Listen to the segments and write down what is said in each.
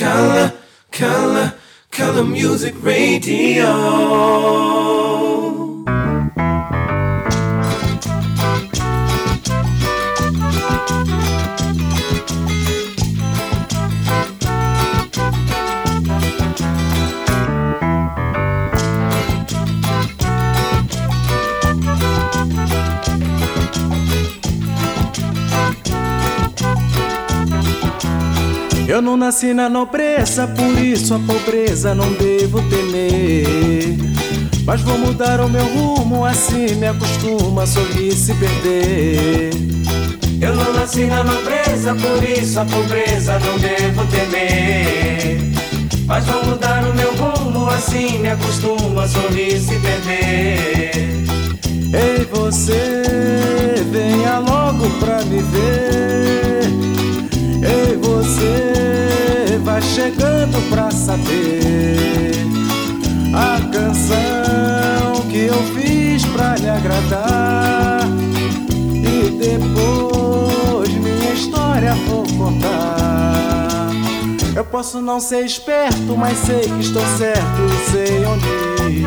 Color, color, color music radio. Eu não nasci na nobreza, por isso a pobreza não devo temer. Mas vou mudar o meu rumo, assim me acostuma a sorrir se perder. Eu não nasci na nobreza, por isso a pobreza não devo temer. Mas vou mudar o meu rumo, assim me acostuma a sorrir se perder. Ei você, venha logo pra me ver. Ei você, vai chegando pra saber a canção que eu fiz pra lhe agradar. E depois minha história vou contar. Eu posso não ser esperto, mas sei que estou certo e sei onde ir.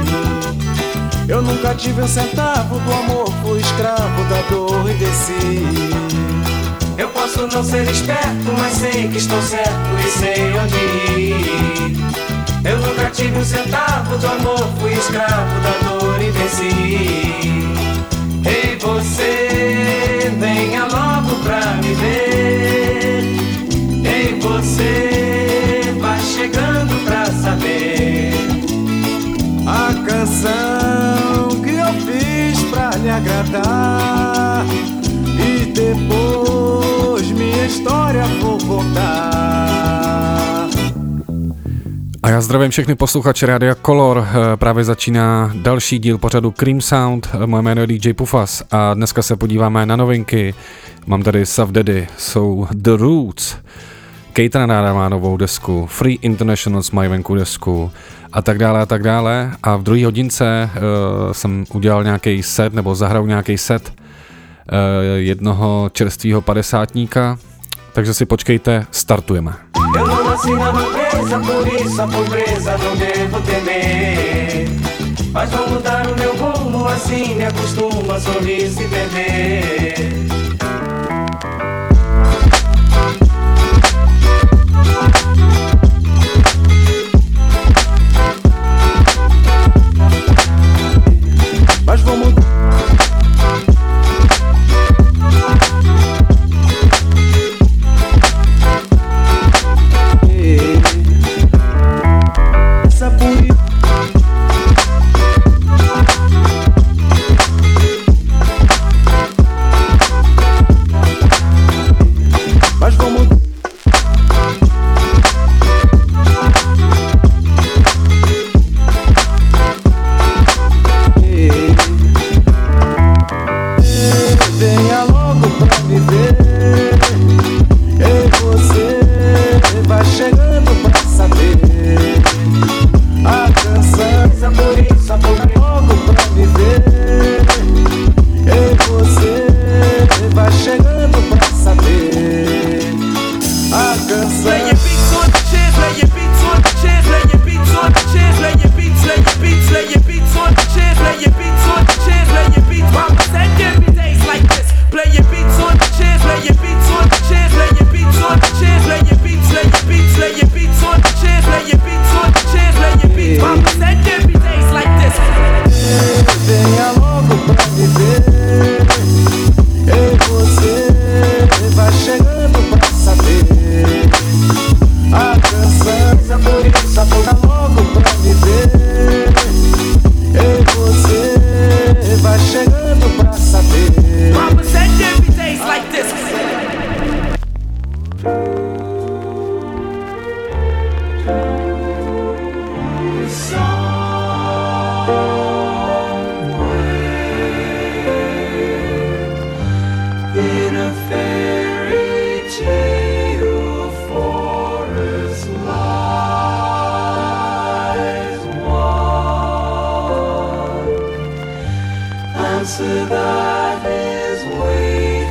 Eu nunca tive um centavo do amor, fui escravo da dor e desci. Eu posso não ser esperto, mas sei que estou certo e sei onde ir. Eu nunca tive um centavo do amor, fui escravo da dor e venci. Ei você, venha logo pra me ver. Ei você, vai chegando pra saber a canção que eu fiz pra lhe agradar. E depois história vou contar. A já zdravím všechny posluchače Rádia Color. Právě začíná další díl pořadu Cream Sound. Moje jméno je DJ Pufas a dneska se podíváme na novinky. Mám tady Sav Daddy, jsou The Roots. Kaytranada má novou desku, Free International mají venku desku a tak dále a tak dále. A v druhé hodince jsem udělal nějaký set nebo zahrál nějaký set jednoho čerstvého padesátníka. Takže si počkejte, startujeme. Eu não nasci na nobreza, por isso a pobreza não devo temer. Mas vou mudar o meu rumo, assim me acostuma a sorrir se perder. Mas vou mudar.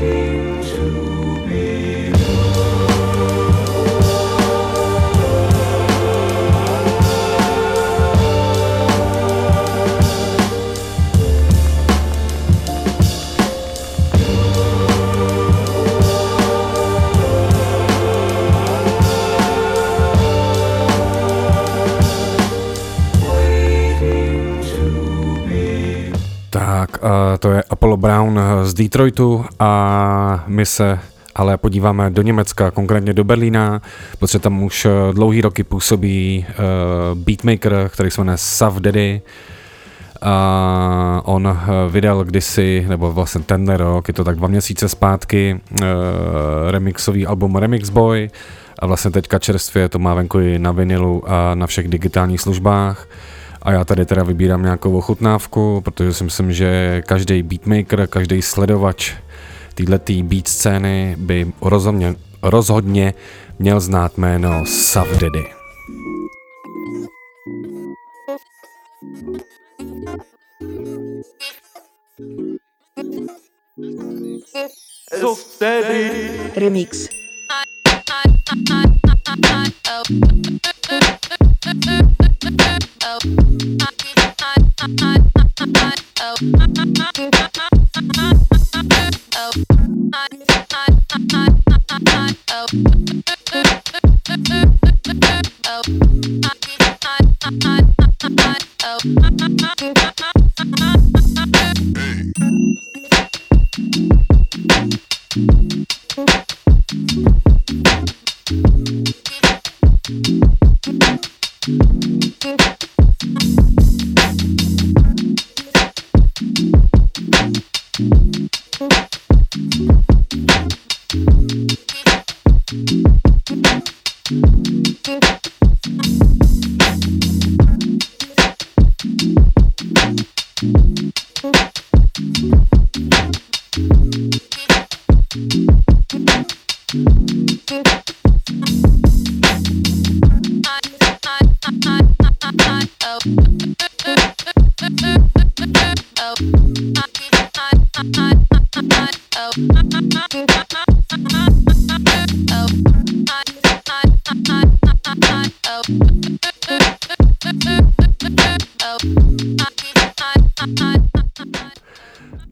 Waiting to be heard. Tak, to je Apollo Brown z Detroitu a my se ale podíváme do Německa, konkrétně do Berlína, protože tam už dlouhý roky působí beatmaker, který se jmenuje Sav Daddy. On vydal kdysi, nebo vlastně tenhle rok, je to tak 2 měsíce zpátky, remixový album Remix Boy a vlastně teďka čerstvě to má venku i na vinilu a na všech digitálních službách. A já tady teda vybírám nějakou ochutnávku, protože si myslím, že každý beatmaker, každý sledovač této beat scény by rozhodně měl znát jméno Sav Daddy. Remix.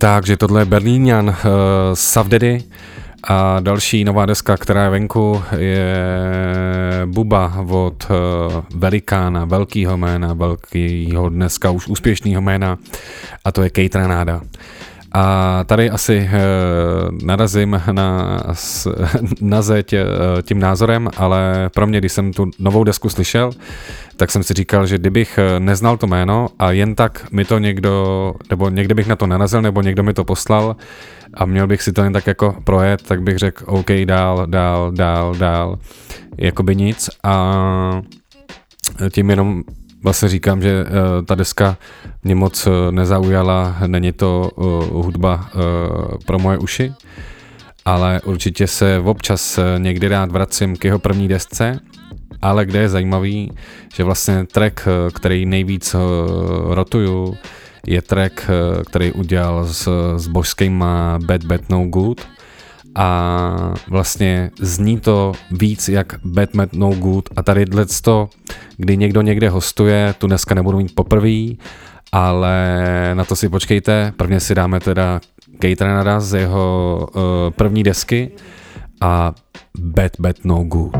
Takže tohle je Berlíňan Sav Daddy a další nová deska, která je venku, je Buba od velikána, velkýho jména, velkýho dneska už úspěšného jména, a to je Kaytranada. A tady asi narazím na zeď tím názorem, ale pro mě, když jsem tu novou desku slyšel, tak jsem si říkal, že kdybych neznal to jméno a jen tak mi to někdo, nebo někde bych na to narazil, nebo někdo mi to poslal a měl bych si to jen tak jako projet, tak bych řekl OK, dál, jakoby nic, a tím jenom vlastně říkám, že ta deska mě moc nezaujala, není to hudba pro moje uši, ale určitě se občas někdy rád vracím k jeho první desce, ale kde je zajímavý, že vlastně track, který nejvíc rotuju, je track, který udělal s Bojskejm a Bad, No Good, a vlastně zní to víc jak Bad, No Good, a tady to, kdy někdo někde hostuje, tu dneska nebudu mít poprvý, ale na to si počkejte, prvně si dáme teda Kaytranada z jeho první desky a Bad, No Good.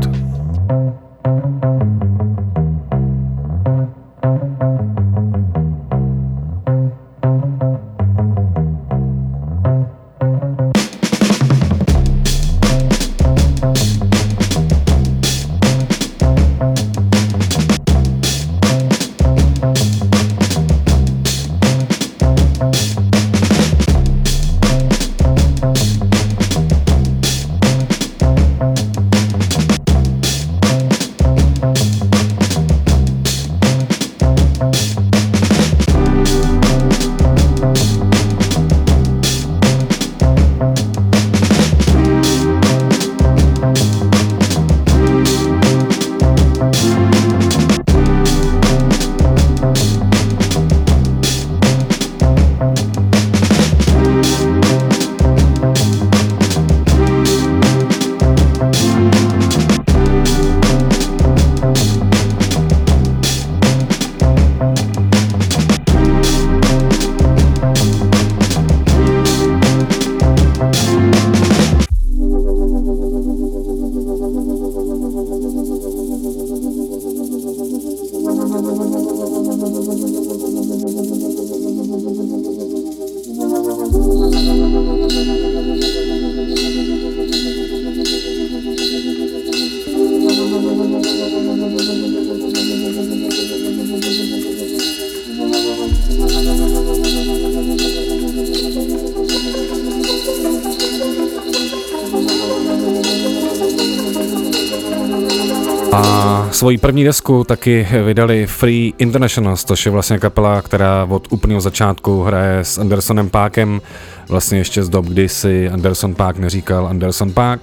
Svoji první desku taky vydali Free International, což je vlastně kapela, která od úplného začátku hraje s Andersonem Pákem, vlastně ještě z dob, kdy si Anderson .Paak neříkal Anderson .Paak.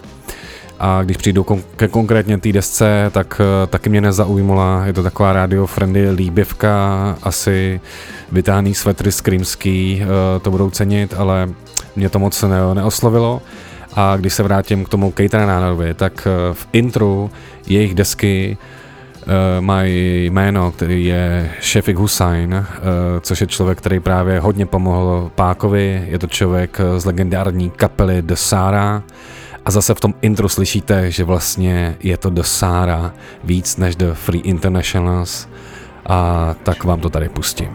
A když přijdu ke konkrétně té desce, tak taky mě nezaujmula, je to taková radio-friendly líbivka, asi vytáhný svetry skrýmský, to budou cenit, ale mě to moc neoslovilo. A když se vrátím k tomu Kaytranadovi, tak v intru jejich desky mají jméno, který je Shafiq Husayn, což je člověk, který právě hodně pomohl Pákovi, je to člověk z legendární kapely The Sa-Ra. A zase v tom intru slyšíte, že vlastně je to The Sa-Ra víc než The Free Internationals, a tak vám to tady pustím.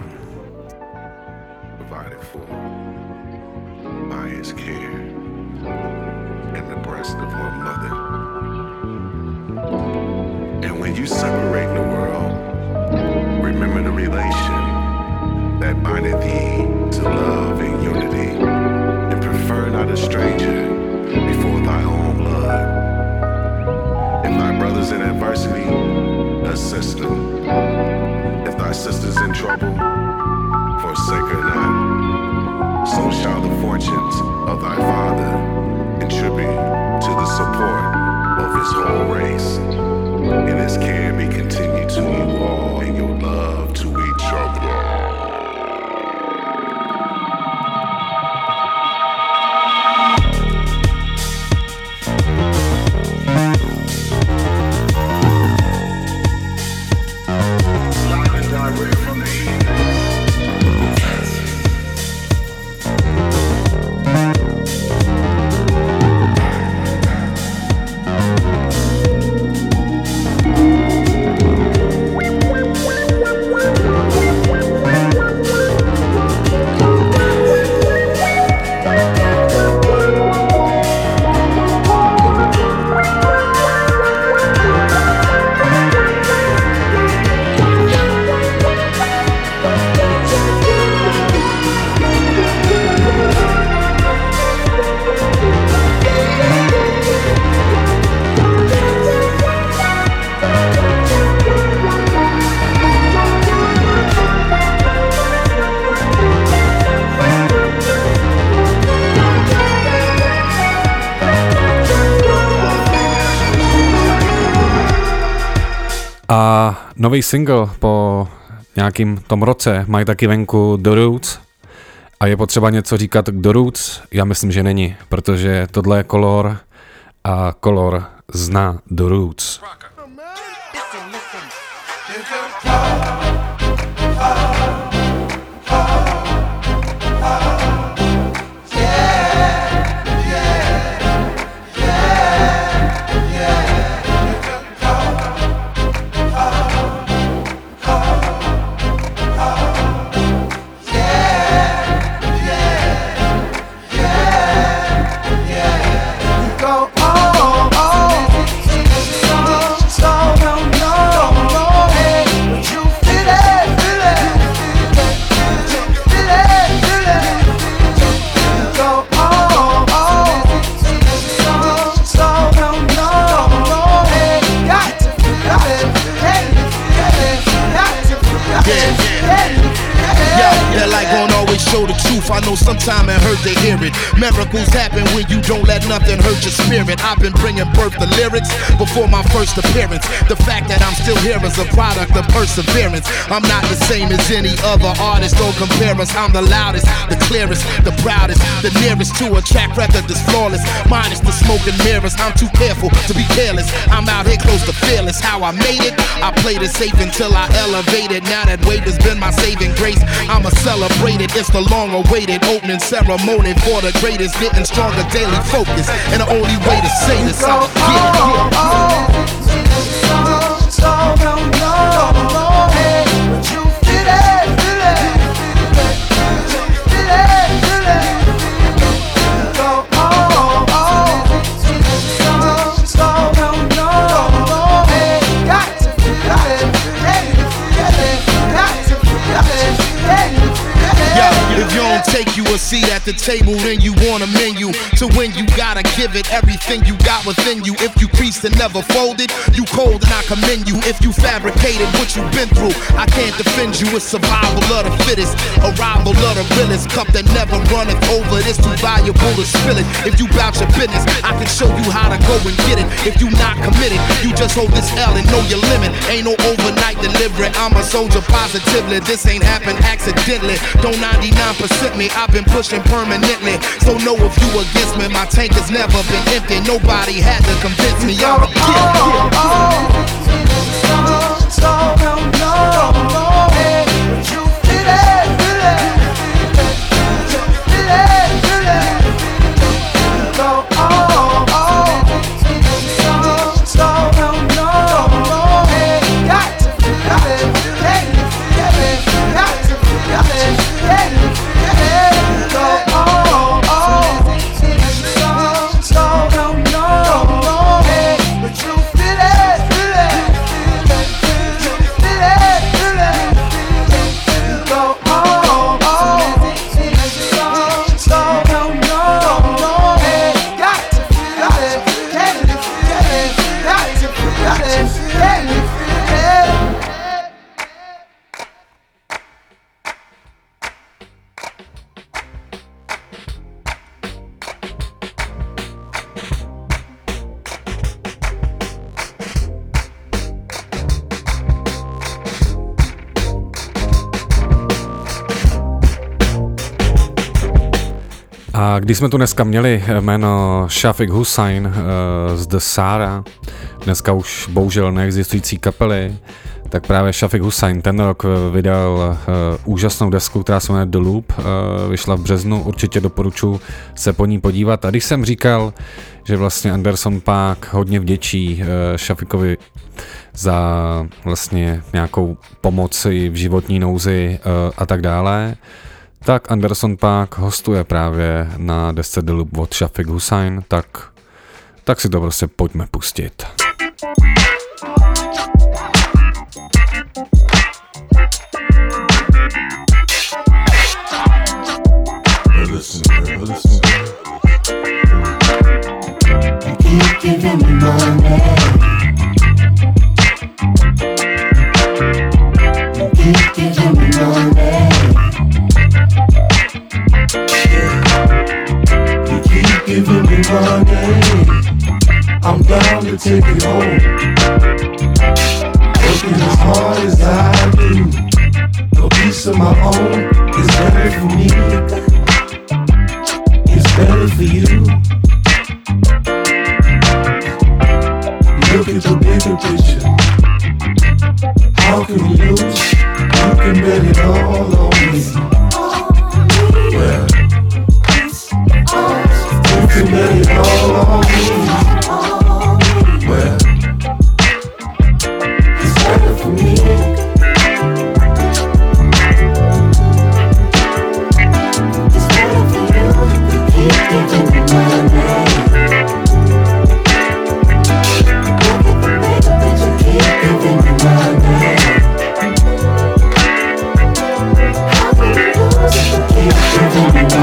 Nový single po nějakým tom roce mají taky venku The Roots, a je potřeba něco říkat k The Roots? Já myslím, že není, protože tohle je Color a Color zná The Roots. I know sometime it hurt to hear it. Miracles happen when you don't let nothing hurt your spirit. I've been bringing birth to lyrics before my first appearance. The fact that I'm still here is a product of perseverance. I'm not the same as any other artist or comparers. I'm the loudest, the clearest, the proudest, the nearest to a track record that's flawless. Minus the smoke and mirrors. I'm too careful to be careless. I'm out here close to fearless. How I made it, I played it safe until I elevated. Now that weight has been my saving grace. I'ma celebrate it. It's the long awaited opening ceremony for the greatest, getting stronger daily focus, and the only way to say this out here. Take you and see that at the table, then you want a menu. To win, you gotta give it everything you got within you. If you creased and never folded, you cold and I commend you. If you fabricated what you've been through, I can't defend you. It's survival of the fittest, arrival of the realest. Cup that never runneth over, it's too valuable to spill it. If you bout your business, I can show you how to go and get it. If you not committed, you just hold this L and know your limit. Ain't no overnight delivery, I'm a soldier positively. This ain't happened accidentally. Don't 99% me, I've been pushing permanently. So know if you against me, my tank has never been empty. Nobody had to convince me I'm a kid. You did it, A když jsme tu dneska měli jméno Shafiq Husayn z The Sa-Ra, dneska už bohužel neexistující kapely, tak právě Shafiq Husayn ten rok vydal úžasnou desku, která se jmenuje The Loop, vyšla v březnu, určitě doporučuji se po ní podívat. A když jsem říkal, že vlastně Anderson .Paak hodně vděčí Shafiqovi za vlastně nějakou pomoc v životní nouzi a tak dále, tak Anderson .Paak hostuje právě na desce The Loop od Shafiq Husayn, tak si to prostě pojďme pustit. Giving me money, I'm down to take it home. Working as hard as I do, a piece of my own is better for me. It's better for you. Look at the bigger picture. How can we lose? You can bet it all on me. Well, you can bet it all on me. Well, it's better for me. It's better for you. You keep giving me money. But you keep giving me money. How can you lose if you keep giving me money?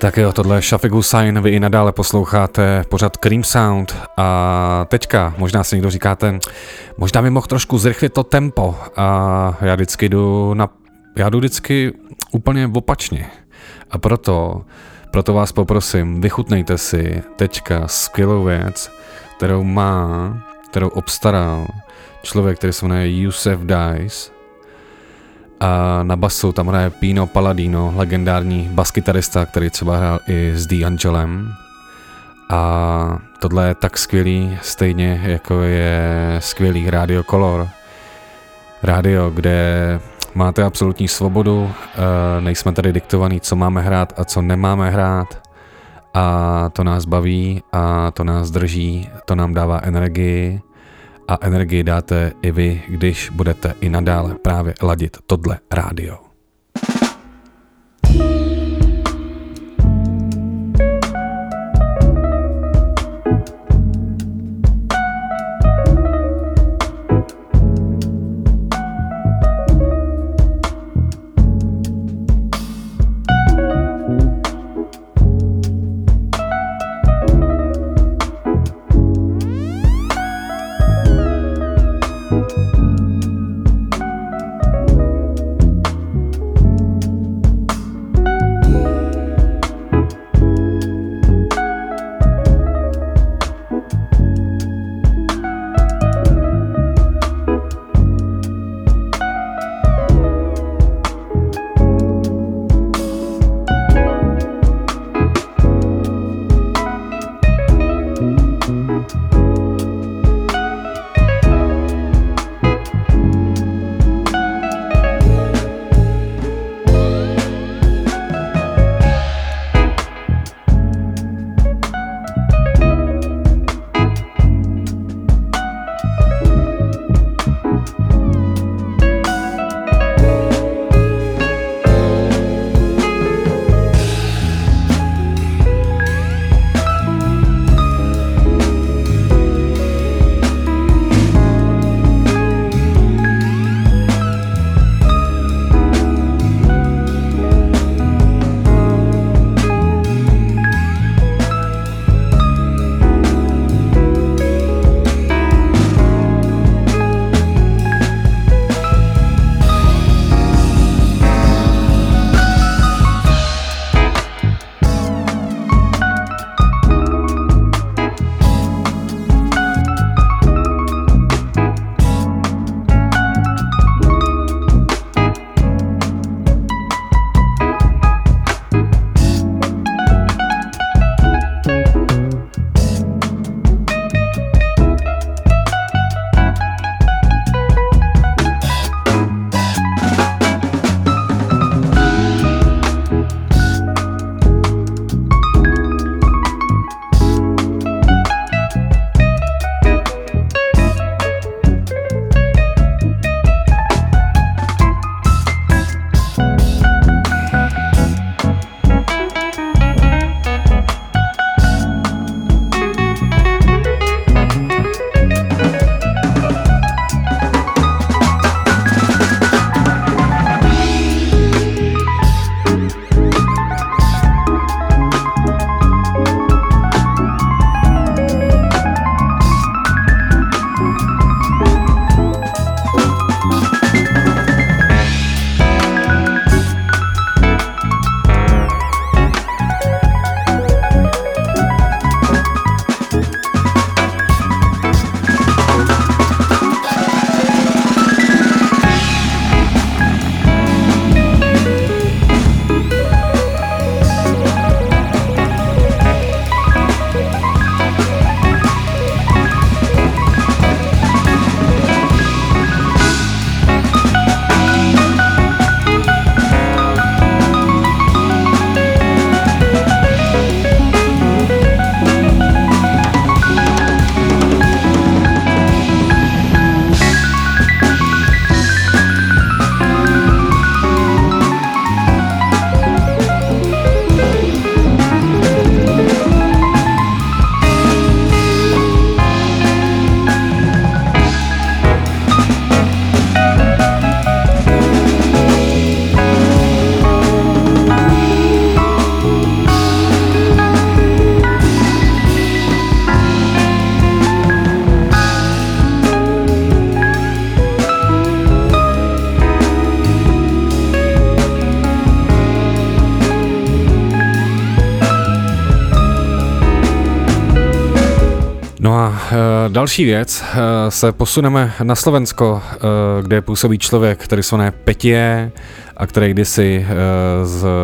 Tak jo, tohle je Shafiq Husayn, vy i nadále posloucháte pořad Cream Sound a teďka možná si někdo říkáte, možná by mohl trošku zrychlit to tempo a já jdu vždycky úplně opačně a proto vás poprosím, vychutnejte si teďka skvělou věc, kterou obstaral člověk, který se jmenuje Yusef Dice. A na basu tam hraje Pino Paladino, legendární baskytarista, který třeba hrál i s D'Angelem. A tohle je tak skvělý, stejně jako je skvělý Rádio Color. Rádio, kde máte absolutní svobodu, nejsme tady diktovaní, co máme hrát a co nemáme hrát. A to nás baví a to nás drží, to nám dává energii. A energii dáte i vy, když budete i nadále právě ladit tohle rádio. další věc, se posuneme na Slovensko, kde působí člověk, který se jmenuje Petiee a který kdysi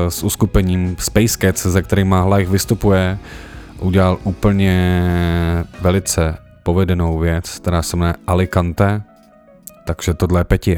s uskupením Space Cats, ze kterýma live vystupuje, udělal úplně velice povedenou věc, která se jmenuje Alicante, takže tohle je Petiee.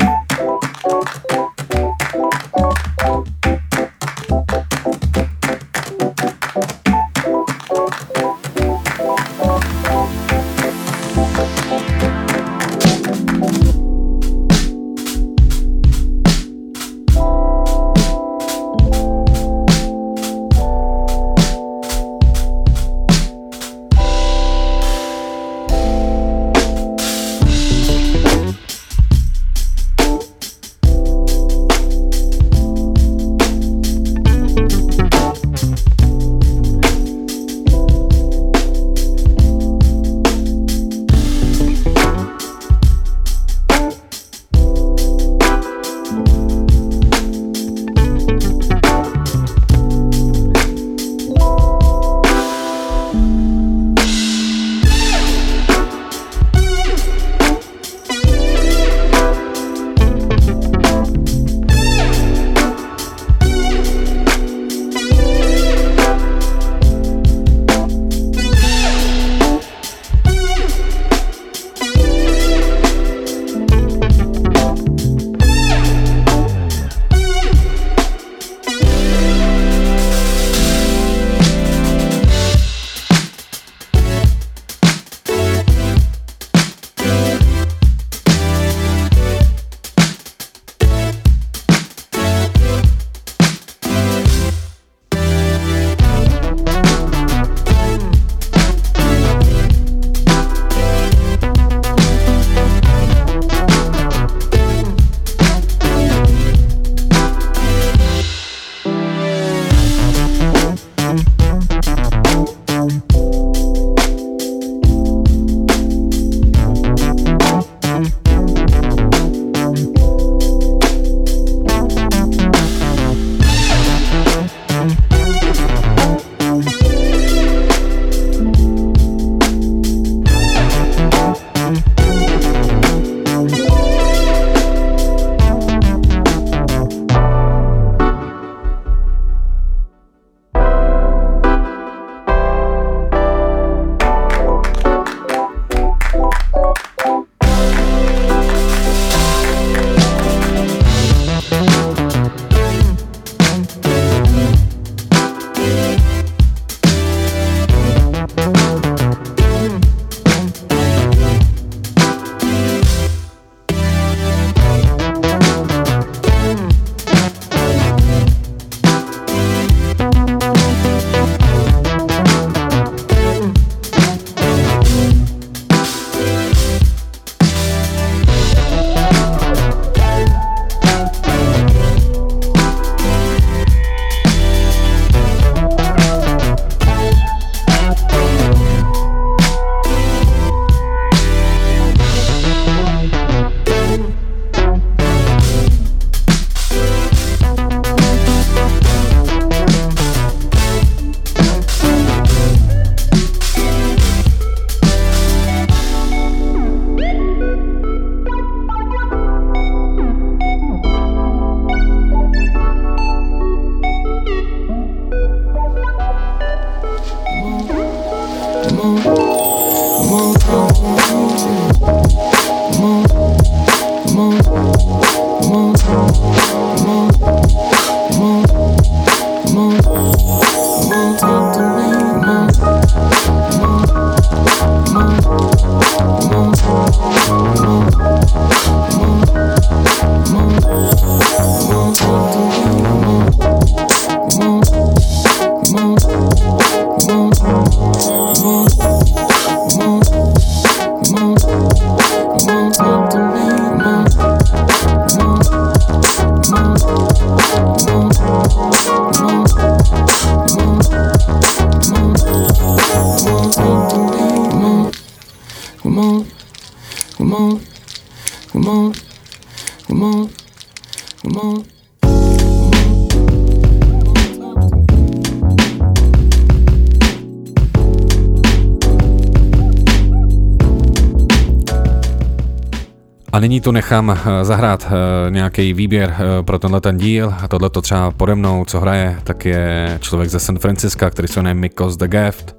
A nyní tu nechám zahrát nějaký výběr pro tenhle ten díl. A tohleto třeba pode mnou, co hraje, tak je člověk ze San Francisca, který se jmenuje Mikos the Gift.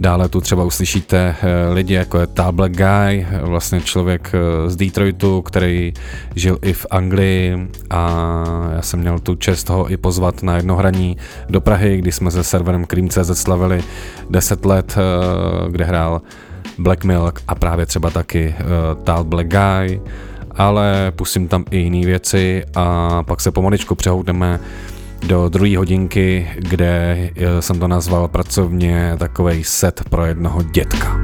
Dále tu třeba uslyšíte lidi jako je Tal Black Guy, vlastně člověk z Detroitu, který žil i v Anglii, a já jsem měl tu čest ho i pozvat na jedno hraní do Prahy, kdy jsme se serverem Cream.cz slavili 10 let, kde hrál Black Milk a právě třeba taky Tal Black Guy, ale pustím tam i jiné věci a pak se pomaličku přehoudneme do druhé hodinky, kde jsem to nazval pracovně takovej set pro jednoho dětka.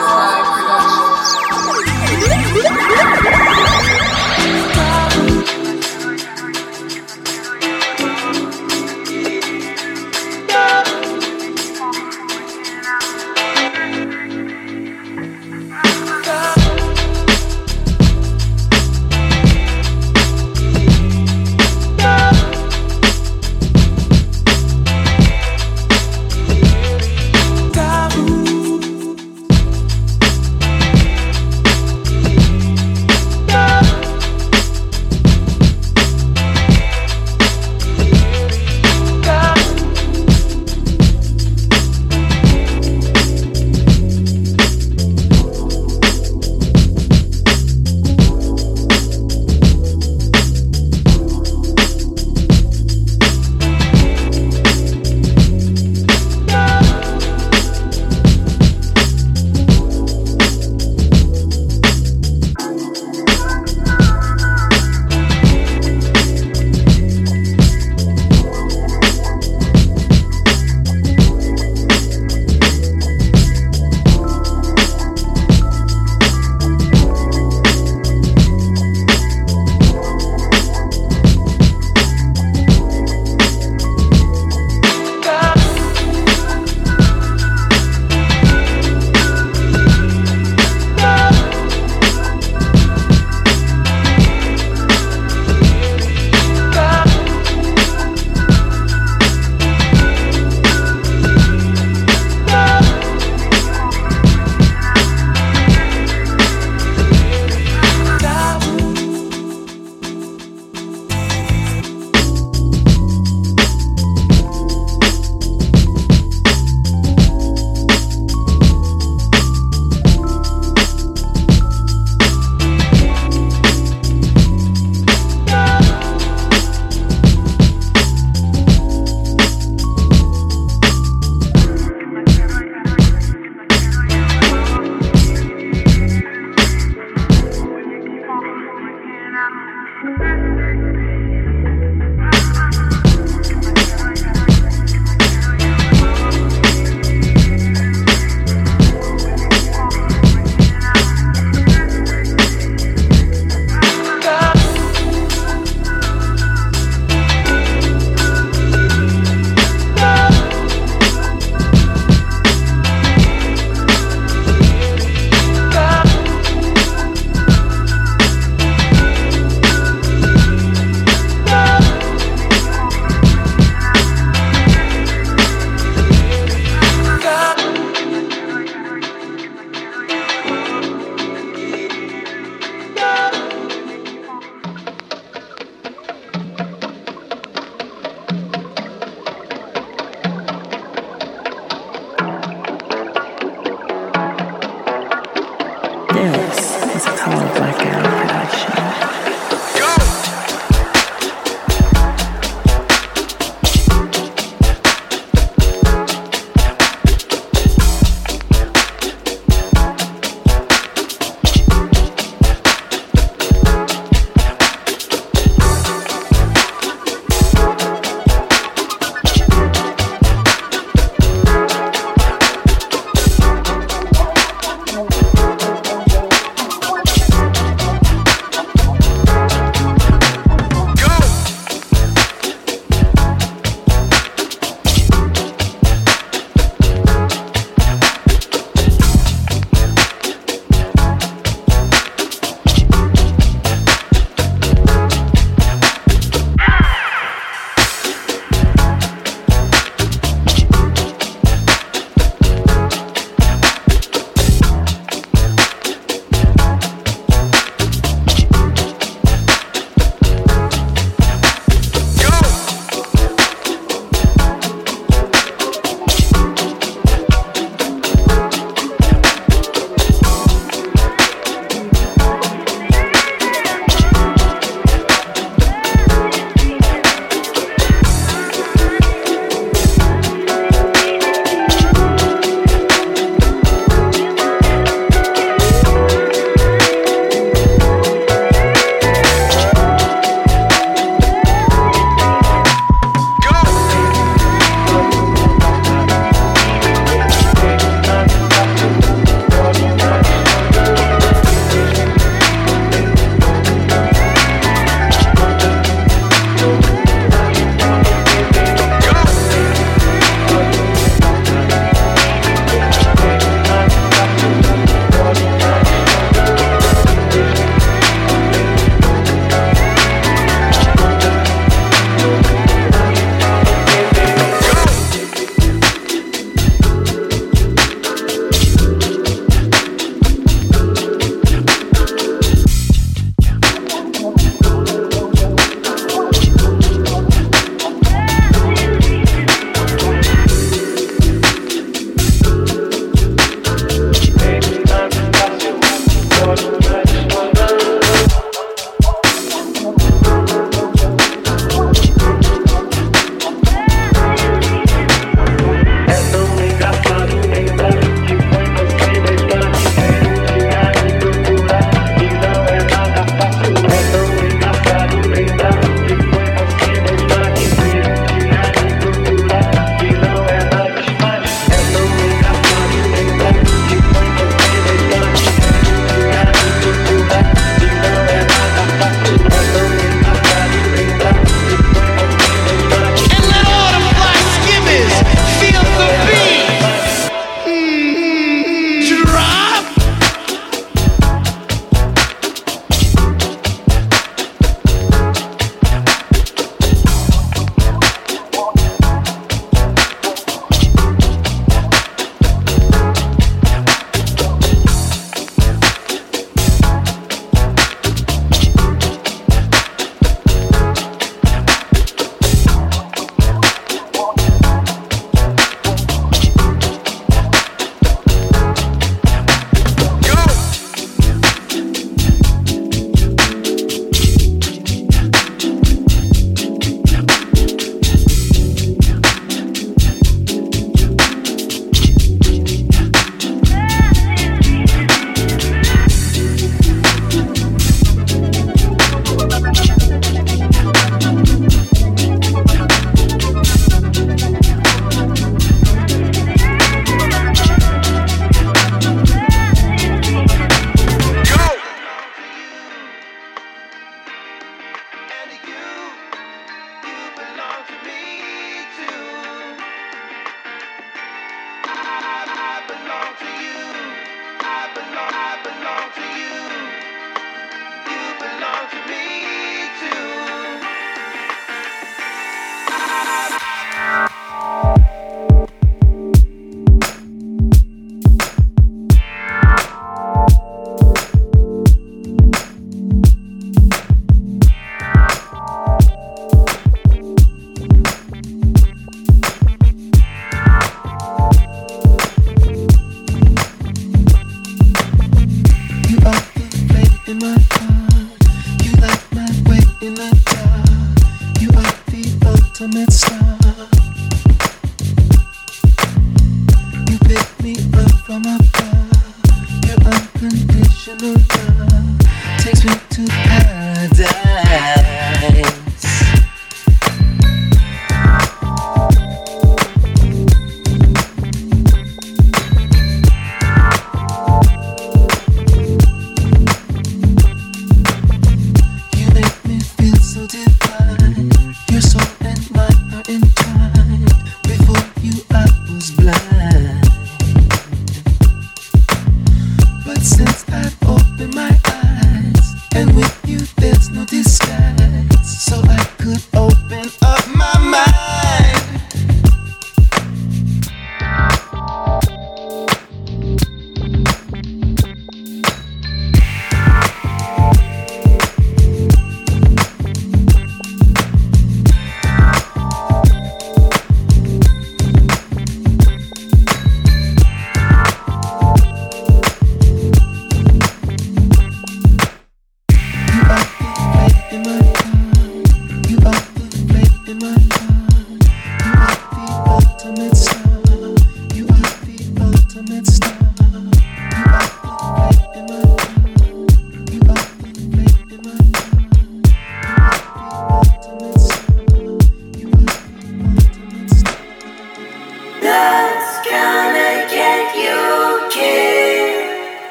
Wow.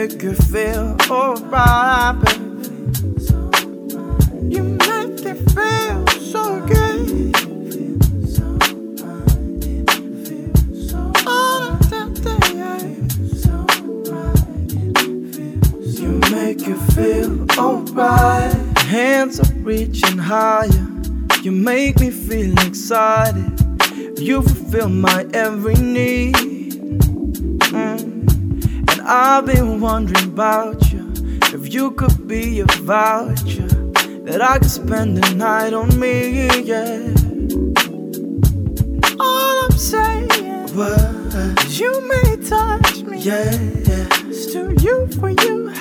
make it feel alright, baby. You make it feel so good. All of that day, you make it feel alright. Hands are reaching higher. You make me feel excited. You fulfill my every need. And I've been wondering about you. If you could be a voucher that I could spend the night on me, yeah. All I'm saying is you may touch me, yeah, yeah. Still you for you.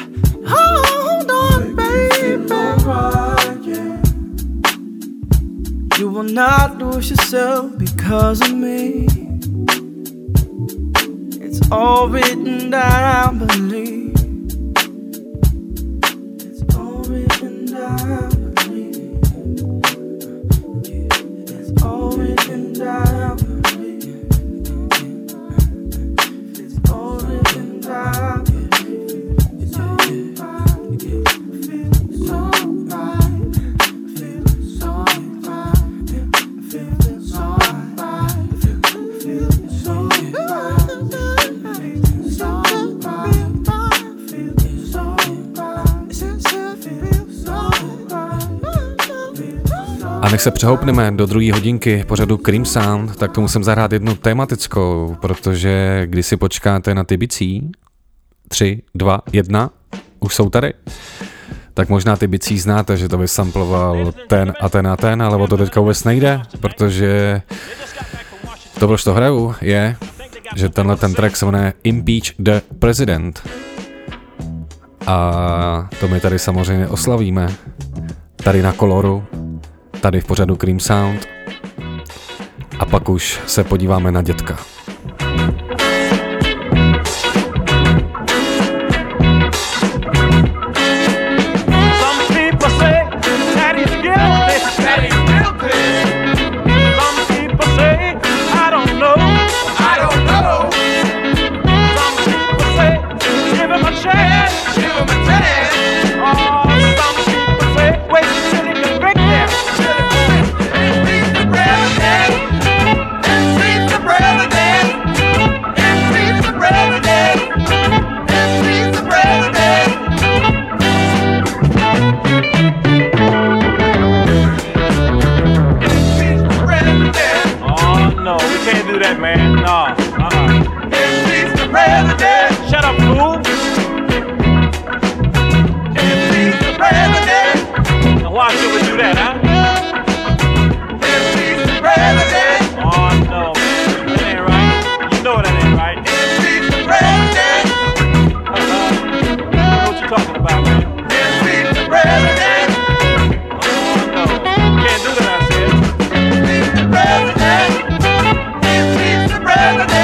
Hold on, baby, right, yeah. You will not lose yourself because of me. It's all written down, believe. It's all written down, believe. It's all written down, believe. It's all written down, believe. It's all written down, believe. A než se přehoupneme do druhé hodinky pořadu Cream Sound, tak tomu jsem zahrát jednu tematickou, protože když si počkáte na ty bicí, 3, 2, 1, už jsou tady, tak možná ty bicí znáte, že to vysamploval ten a ten a ten, ale o to teďka vůbec nejde, protože to, proč to hraju, je, že tenhle ten track se jmenuje Impeach the President. A to my tady samozřejmě oslavíme, tady na Koloru, tady v pořadu Cream Sound, a pak už se podíváme na dětka. President.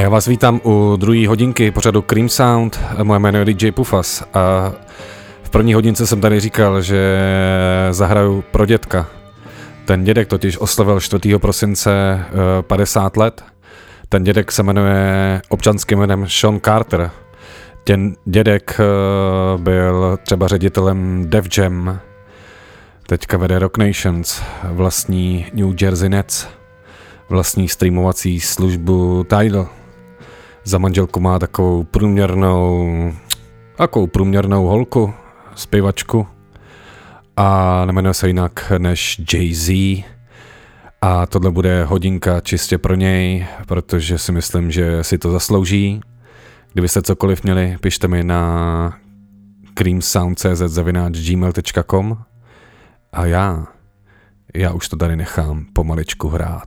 Já vás vítám u druhé hodinky pořadu Cream Sound, moje jméno je DJ Pufas a v první hodince jsem tady říkal, že zahraju pro dědka. Ten dědek totiž oslavil 4. prosince 50 let, ten dědek se jmenuje občanským jménem Sean Carter. Ten dědek byl třeba ředitelem Def Jam, teďka vede Rock Nations, vlastní New Jersey Nets, vlastní streamovací službu Tidal. Za manželku má takovou průměrnou holku, zpěvačku a jmenuje se jinak než Jay-Z a tohle bude hodinka čistě pro něj, protože si myslím, že si to zaslouží. Kdybyste cokoliv měli, pište mi na creamsound.cz@gmail.com a já už to tady nechám pomaličku hrát.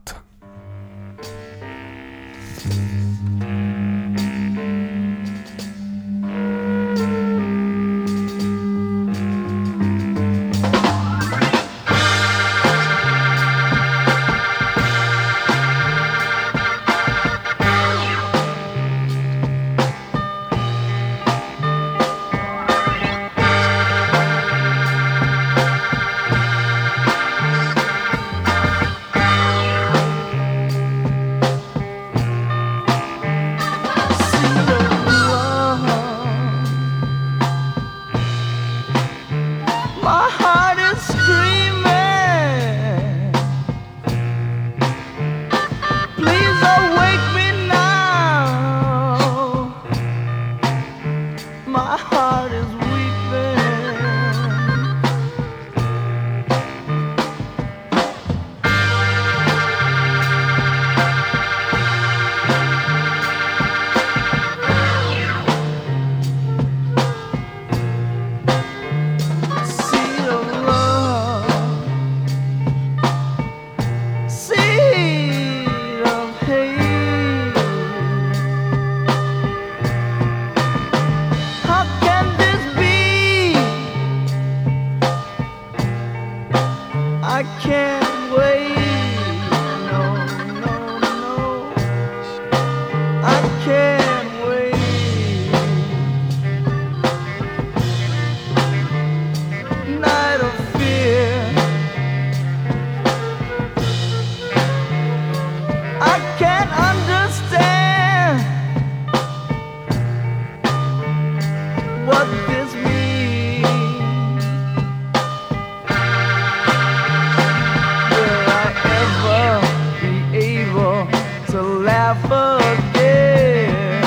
ever again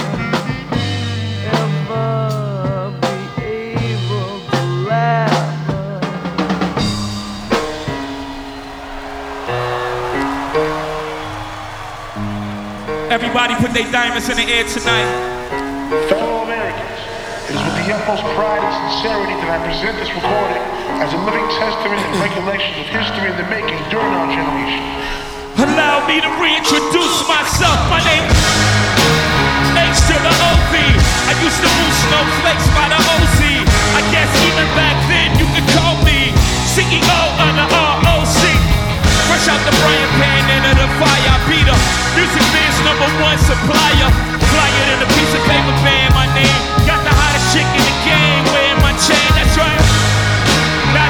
ever be able to laugh. Everybody put their diamonds in the air tonight. Fellow Americans, it is with the utmost pride and sincerity that I present this recording as a living testament and recollection of history in the making during our generation. Allow me to reintroduce myself. My name is H to the O-V. I used to move snowflakes by the O-Z. I guess even back then you could call me CEO of the R-O-C. Fresh out the frying pan, into the fire, I beat up. Music man's #1 supplier. Flyer than a piece of paper, man, my name. Got the hottest chick in the game, wearing my chain, that's right.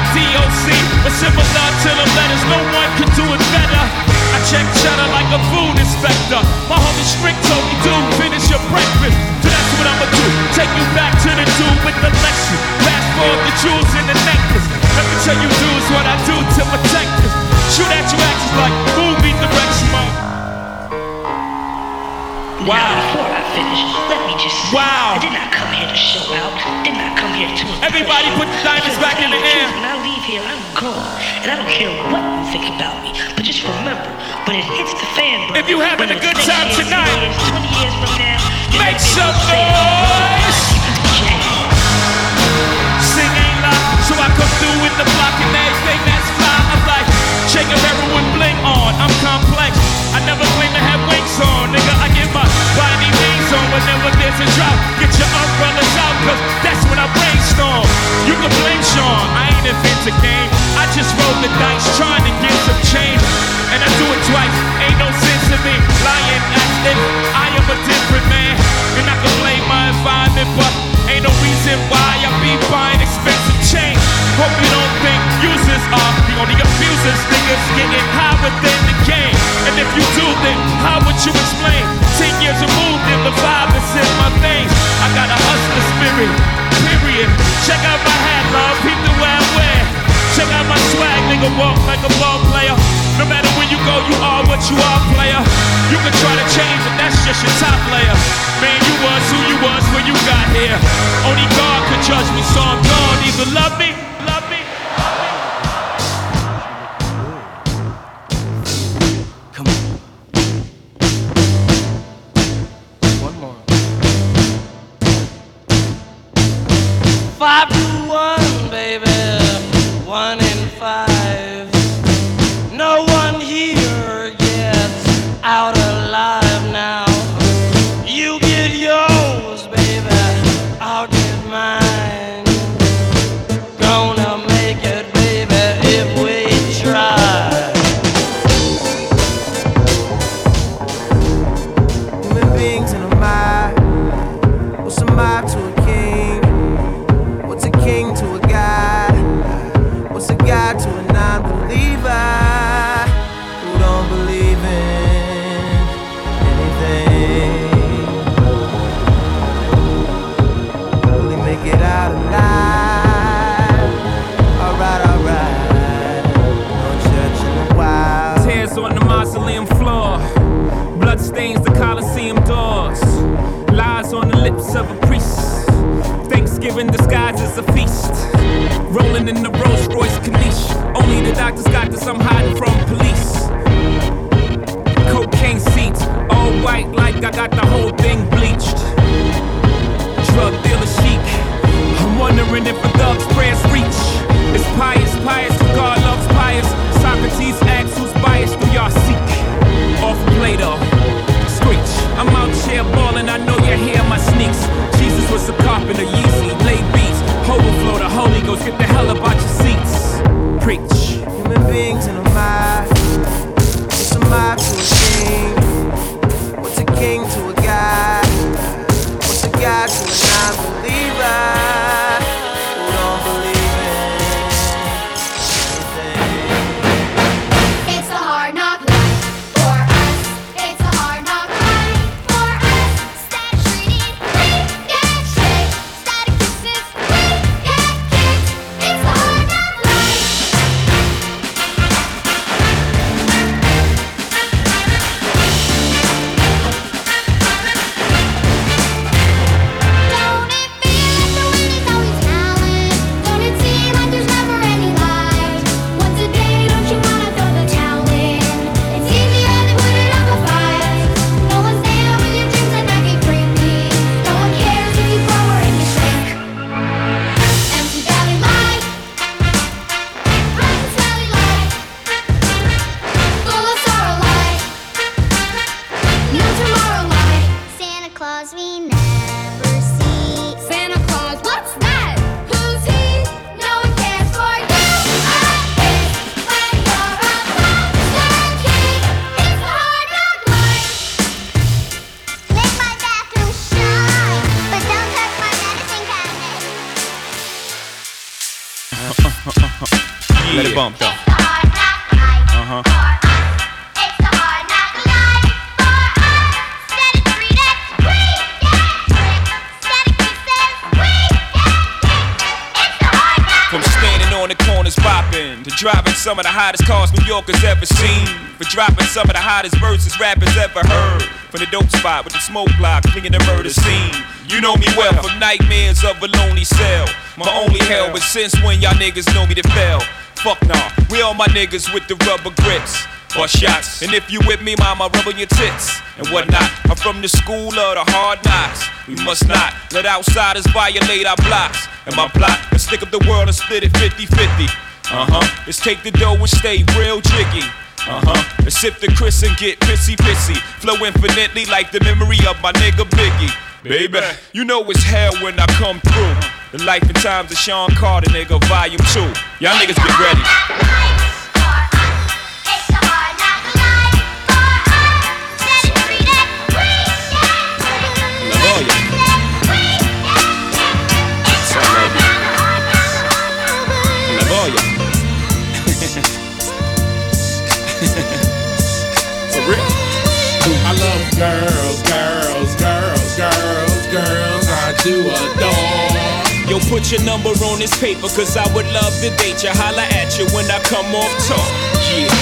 DOC, a simple nod to the letters, no one could do it better. I check cheddar like a food inspector. My homie strict told me, dude, finish your breakfast. So that's what I'ma do, take you back to the dude with the lecture. Fast forward the jewels in the necklace. Let me tell you dudes what I do to protect us. Shoot at your actions like movie direction, man. Wow. Now, before I finish, let me just say, wow. I did not come here to show out, did not come here to... Everybody put the diamonds back in the air. When I leave here, I'm gone, and I don't care what you think about me, but just remember, when it hits the fan, bro, if you having a good time tonight, 20 years from now, make some noise! Singing loud, so I come through with the block and everything that's fly. I'm like, check your everyone bling on, I'm complex. I never claim to have wings on, nigga, I get my body wings on whenever there's a drop. Get your umbrellas out, cause that's when I brainstorm. You can blame Sean, I ain't invented game. I just roll the dice, trying to get some change. And I do it twice, ain't no sense in me lying, acting, I am a different man. And I can blame my environment, but ain't no reason why I be buying expensive change. Hope you don't think users are the only abusers, niggas getting high within the game. And if you do, then how would you explain? 10 years removed and the vibe is in my veins. I got a hustler spirit, period. Check out my hat, love, peep the way I wear. Check out my swag, nigga, walk like a ball player. No matter where you go, you are what you are, player. You can try to change, but that's just your top layer. Man, you was who you was when you got here. Only God could judge me, so I'm gone. Either love me, love me. Claus we never see. Santa Claus, what's that? Who's he? No one cares for you. Are his when you're a monster king. It's a hard knock life. Let my bathroom shine, but don't touch my medicine cabinet. Yeah. Let it bump though. It's a hard knock life. Uh-huh. Poppin', to driving some of the hottest cars New Yorkers ever seen, for dropping some of the hottest verses rappers ever heard, from the dope spot with the smoke block cleaning the murder scene. You know me well from nightmares of a lonely cell, my only hell, but since when y'all niggas know me to fail? Fuck nah, we all my niggas with the rubber grips or shots, and if you with me, mama, rub on your tits and whatnot. I'm from the school of the hard knocks. We must not let outsiders violate our blocks, and my block and stick up the world and split it 50-50. Uh-huh, let's take the dough and stay real jiggy. Uh-huh, let's sip the Chris and get pissy. Flow infinitely like the memory of my nigga Biggie. Baby, you know it's hell when I come through. The life and times of Sean Carter, nigga, volume 2. Y'all niggas get ready. I love girls, I do adore. Yo, put your number on this paper, cause I would love to date you. Holla at you when I come off talk. Yeah,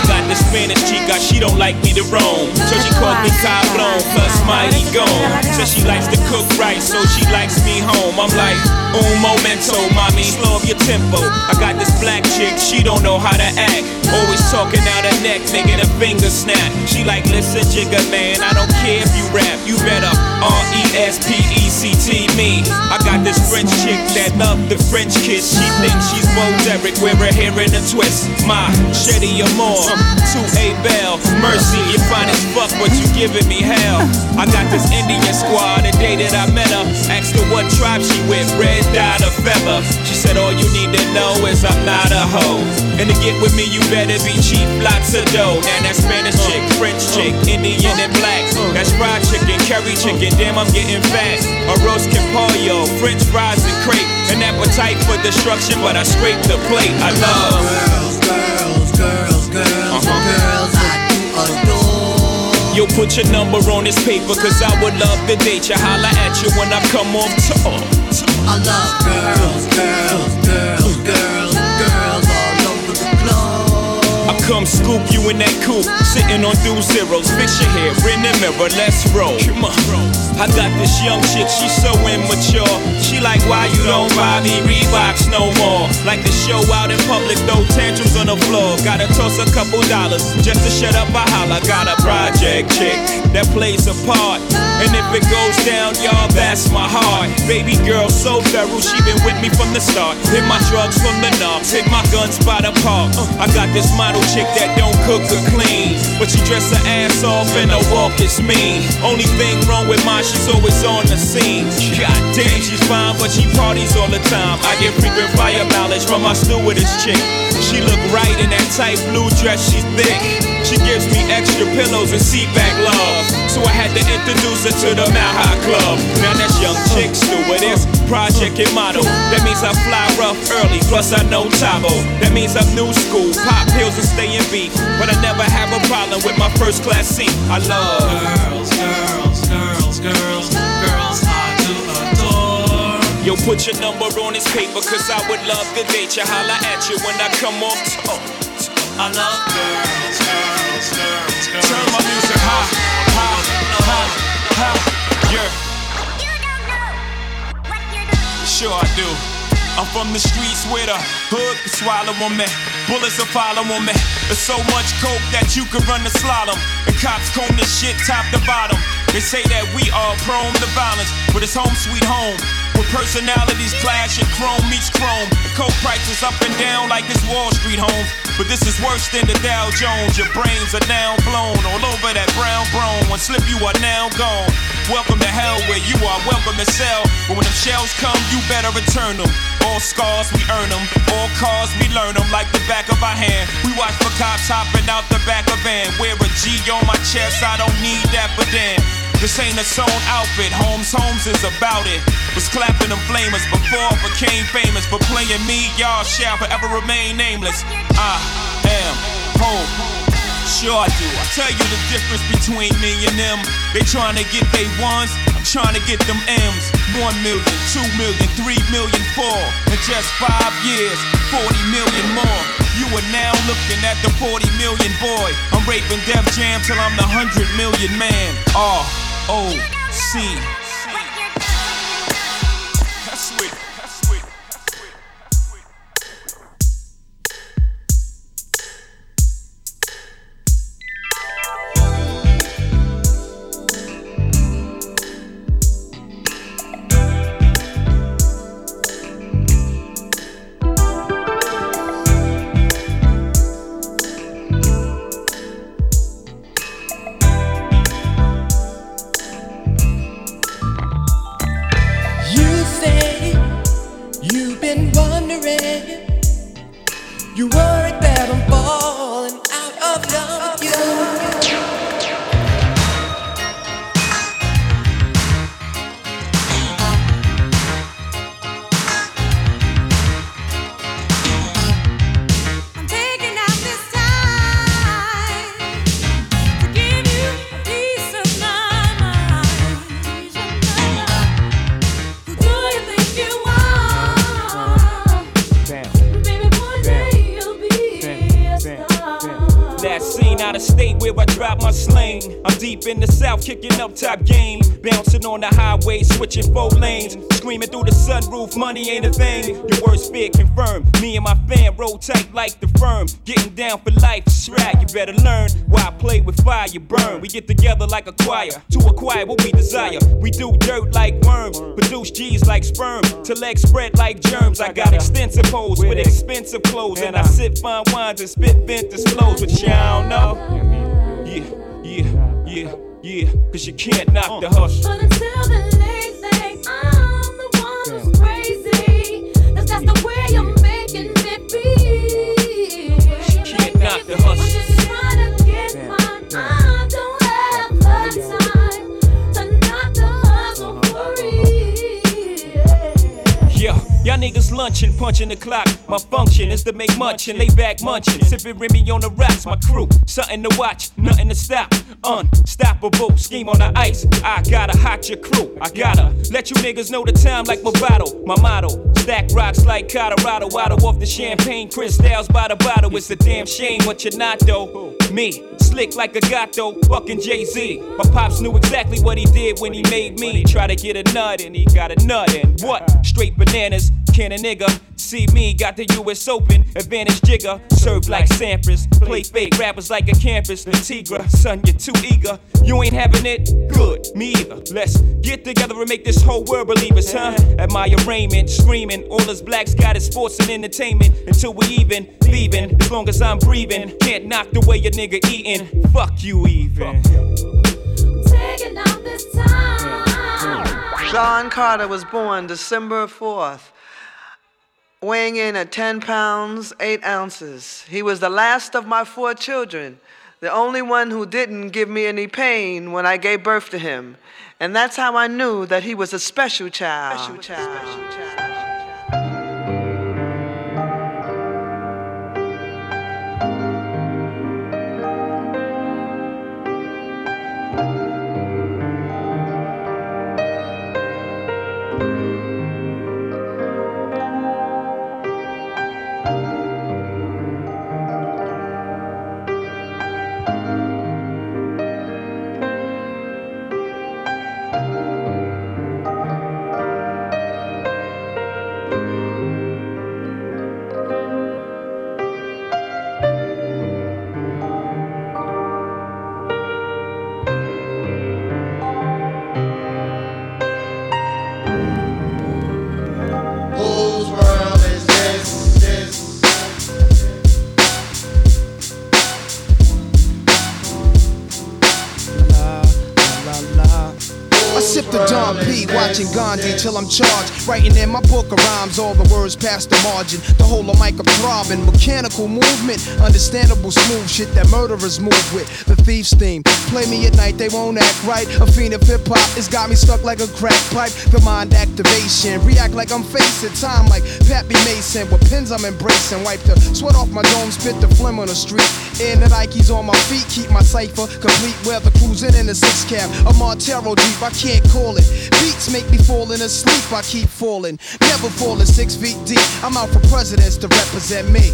I got the Spanish chica, she don't like me to roam, so she calls me cabrón, plus mighty gone. Says she likes to cook right, so she likes me home. I'm like, un momento, mommy, slow up your tempo. I got this black chick, she don't know how to act, always talking out her neck, making her finger snap. She like, listen, jigga, man, I don't care if you rap. You better R-E-S-P-E-C-T me. I got this French chick that love the French kiss. She thinks she's Bo Derek, wear her hair in a twist. My Shetty Amore, to a bell. Mercy, you fine as fuck, but you giving me hell. I got this Indian squad, the day that I met her. Asked her what tribe she with, red dot or feather. She said, all you need to know is I'm not a hoe. And to get with me, you better better be cheap, lots of dough. Now that Spanish chick, French chick, Indian and black. That's fried chicken, curry chicken, damn I'm getting fat. A roast campollo, French fries and crepe. An appetite for destruction, but I scrape the plate. I love girls, girls I do adore. Yo, put your number on this paper, cause I would love to date you. Holla at you when I come on tour. I love girls. Come scoop you in that coupe, sitting on 2 zeros. Fix your hair in the mirror, let's roll. Come on. I got this young chick, she's so immature. She like, why you don't buy me Reeboks no more? Like to show out in public, throw tantrums on the floor. Gotta toss a couple dollars just to shut up a holler. Got a project chick that plays a part, and if it goes down, y'all, that's my heart. Baby girl so thorough, she been with me from the start. Hit my drugs from the north, hit my guns by the park. I got this model chick that don't cook or clean, but she dress her ass off and her walk is mean. Only thing wrong with mine, she's always on the scene. God damn, she's fine, but she parties all the time. I get frequent fire mileage from my stewardess chick. She look right in that tight blue dress, she's thick. She gives me extra pillows and seat back love, so I had to introduce her to the Mount High Club. Now that's young chick stewardess, project and model. That means I fly rough early, plus I know Tabo. That means I'm new school, pop pills and staying beat, but I never have a problem with my first class seat. I love girls I do adore. Yo, put your number on this paper, cause I would love to date you. Holla at you when I come off talk. I love girls. Turn my music high. Yeah. You don't know what you're doing. Sure I do. I'm from the streets where the hood can swallow on me. Bullets are following me. There's so much coke that you could run a slalom. The cops comb this shit top to bottom. They say that we are prone to violence, but it's home sweet home. With personalities clash and chrome meets chrome. Coke prices up and down like this Wall Street, home. But this is worse than the Dow Jones. Your brains are now blown all over that brown. One slip you are now gone. Welcome to hell. hell where you are welcome to sell. But when them shells come, you better return them. All scars, we earn them. All cars, we learn them like the back of our hand. We watch for cops hopping out the back of van. Wear a G on my chest, I don't need that for damn. This ain't a sewn outfit, Holmes is about it. Was clapping them flamers before I became famous. For playing me, y'all shall forever remain nameless. I am home, sure I do. I tell you the difference between me and them. They trying to get they ones, I'm trying to get them M's. 1 million, 2 million, 3 million, 4. In just 5 years, 40 million more. You are now looking at the 40 million boy. I'm raping Def Jam till I'm the 100 million man. R.O.C. That's sweet. That's sweet. That's sweet. That's sweet. You worried that I'm falling out of love with you. I'm taking out this time to give you peace of my mind. Who do you think you are? Damn. That scene out of state where I drop my sling. I'm deep in the south, kicking up top game. Bouncing on the highway, switching 4 lanes. Screaming through the sunroof, money ain't a thing. Your worst fear confirmed. Me and my fam roll tight like the firm. Getting down for life, shrag, you better learn. Why play with fire, you burn. We get together like a choir, to acquire what we desire. We do dirt like worms, produce G's like sperm. Till eggs spread like germs. I got extensive hoes with expensive clothes. And I sip fine wines and spit ventus flows with shit. I don't know. Yeah. Cause you can't knock the hustle. But until the late thing, I'm the one who's crazy. Cause that's the way you're making it be. You can't knock the hustle. I'm just trying to get mine. I don't have the time to knock the hustle for it. Yeah. Y'all niggas lunchin', punchin' the clock. My function is to make munch and lay back munchin'. Sippin' Remy on the rocks, my crew. Something to watch, nothing to stop. Unstoppable, scheme on the ice. I gotta hot your crew. I gotta let you niggas know the time like Movado. My motto, stack rocks like Colorado. Otto off the champagne, crystals by the bottle. It's a damn shame what you're not though. Me, slick like a gato, fucking Jay-Z. My pops knew exactly what he did when he made me. Try to get a nut and he got a nut and what? Straight bananas, can a nigga see me? Got the US Open, advantage jigger. Serve like Sampras, play fake rappers like a campus. The Tigra, son, you're too eager. You ain't having it? Good, me either. Let's get together and make this whole world believers, huh? At my arraignment, screaming. All us blacks got is sports and entertainment. Until we even, leaving, as long as I'm breathing. Can't knock the way your nigga eating. Fuck you even. I'm taking out this time. Sean Carter was born December 4th. Weighing in at 10 pounds, 8 ounces. He was the last of my 4 children, the only one who didn't give me any pain when I gave birth to him. And that's how I knew that he was a special child. Special child. Special child. I sip the Don P, watching Gandhi till I'm charged. Writing in my book of rhymes, all the words past the margin. The whole of mic a throbbing, mechanical movement, understandable smooth shit that murderers move with. The Thief's theme, play me at night, they won't act right. A fiend of hip hop, it's got me stuck like a crack pipe. The mind activation, react like I'm facing time like Pappy Mason. With pins I'm embracing, wipe the sweat off my dome, spit the phlegm on the street. In the Nikes on my feet, keep my cipher complete. Weather cruising in a six cab, a Montero Jeep, I can't call it. Beats make me falling asleep, I keep falling. Never falling 6 feet deep, I'm out for presidents to represent me.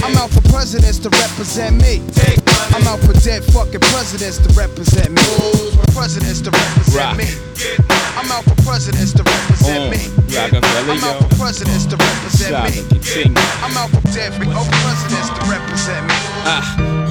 I'm out for presidents to represent me. I'm out for dead fucking presidents to represent me. Presidents to represent me. I'm out for presidents to represent me. I'm out for presidents to represent me. I'm out for dead presidents to represent me.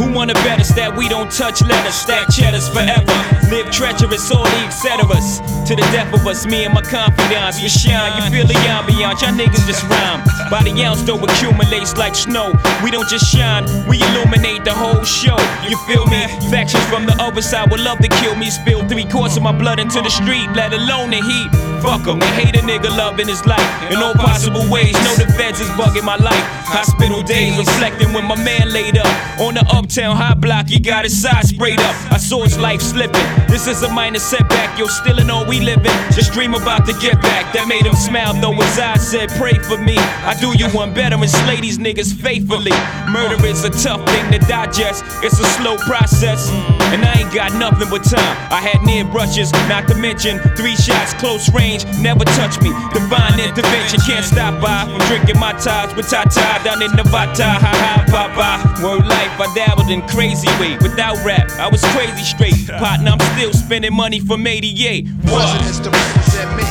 Who wanna bet us that we don't touch letters, stack cheddars forever, live treacherous, all the etceteras. To the death of us, me and my confidants, you shine, you feel the ambiance, y'all niggas just rhyme. By the ounce though accumulates like snow, we don't just shine, we illuminate the whole show, you feel me? Factions from the other side would love to kill me, spill 3 quarts of my blood into the street, let alone the heat. Fuck em, I hate a nigga loving his life in all possible ways, know the feds is bugging my life. Hospital days, reflecting when my man laid up on the uptown high block, he got his side sprayed up. I saw his life slipping, this is a minor setback. Yo, still in all we living, just dream about to get back. That made him smile though his eyes said, pray for me, I do you one better and slay these niggas faithfully. Murder is a tough thing to digest, it's a slow process, and I ain't got nothing but time. I had near brushes, not to mention 3 shots, close range, never touch me. Divine intervention, can't stop by from drinking my ties with Tata down in Nevada. Ha ha, papa. Word life, I dabbled in crazy way. Without rap, I was crazy straight. Partner, I'm still spending money from '88. Presidents to represent me.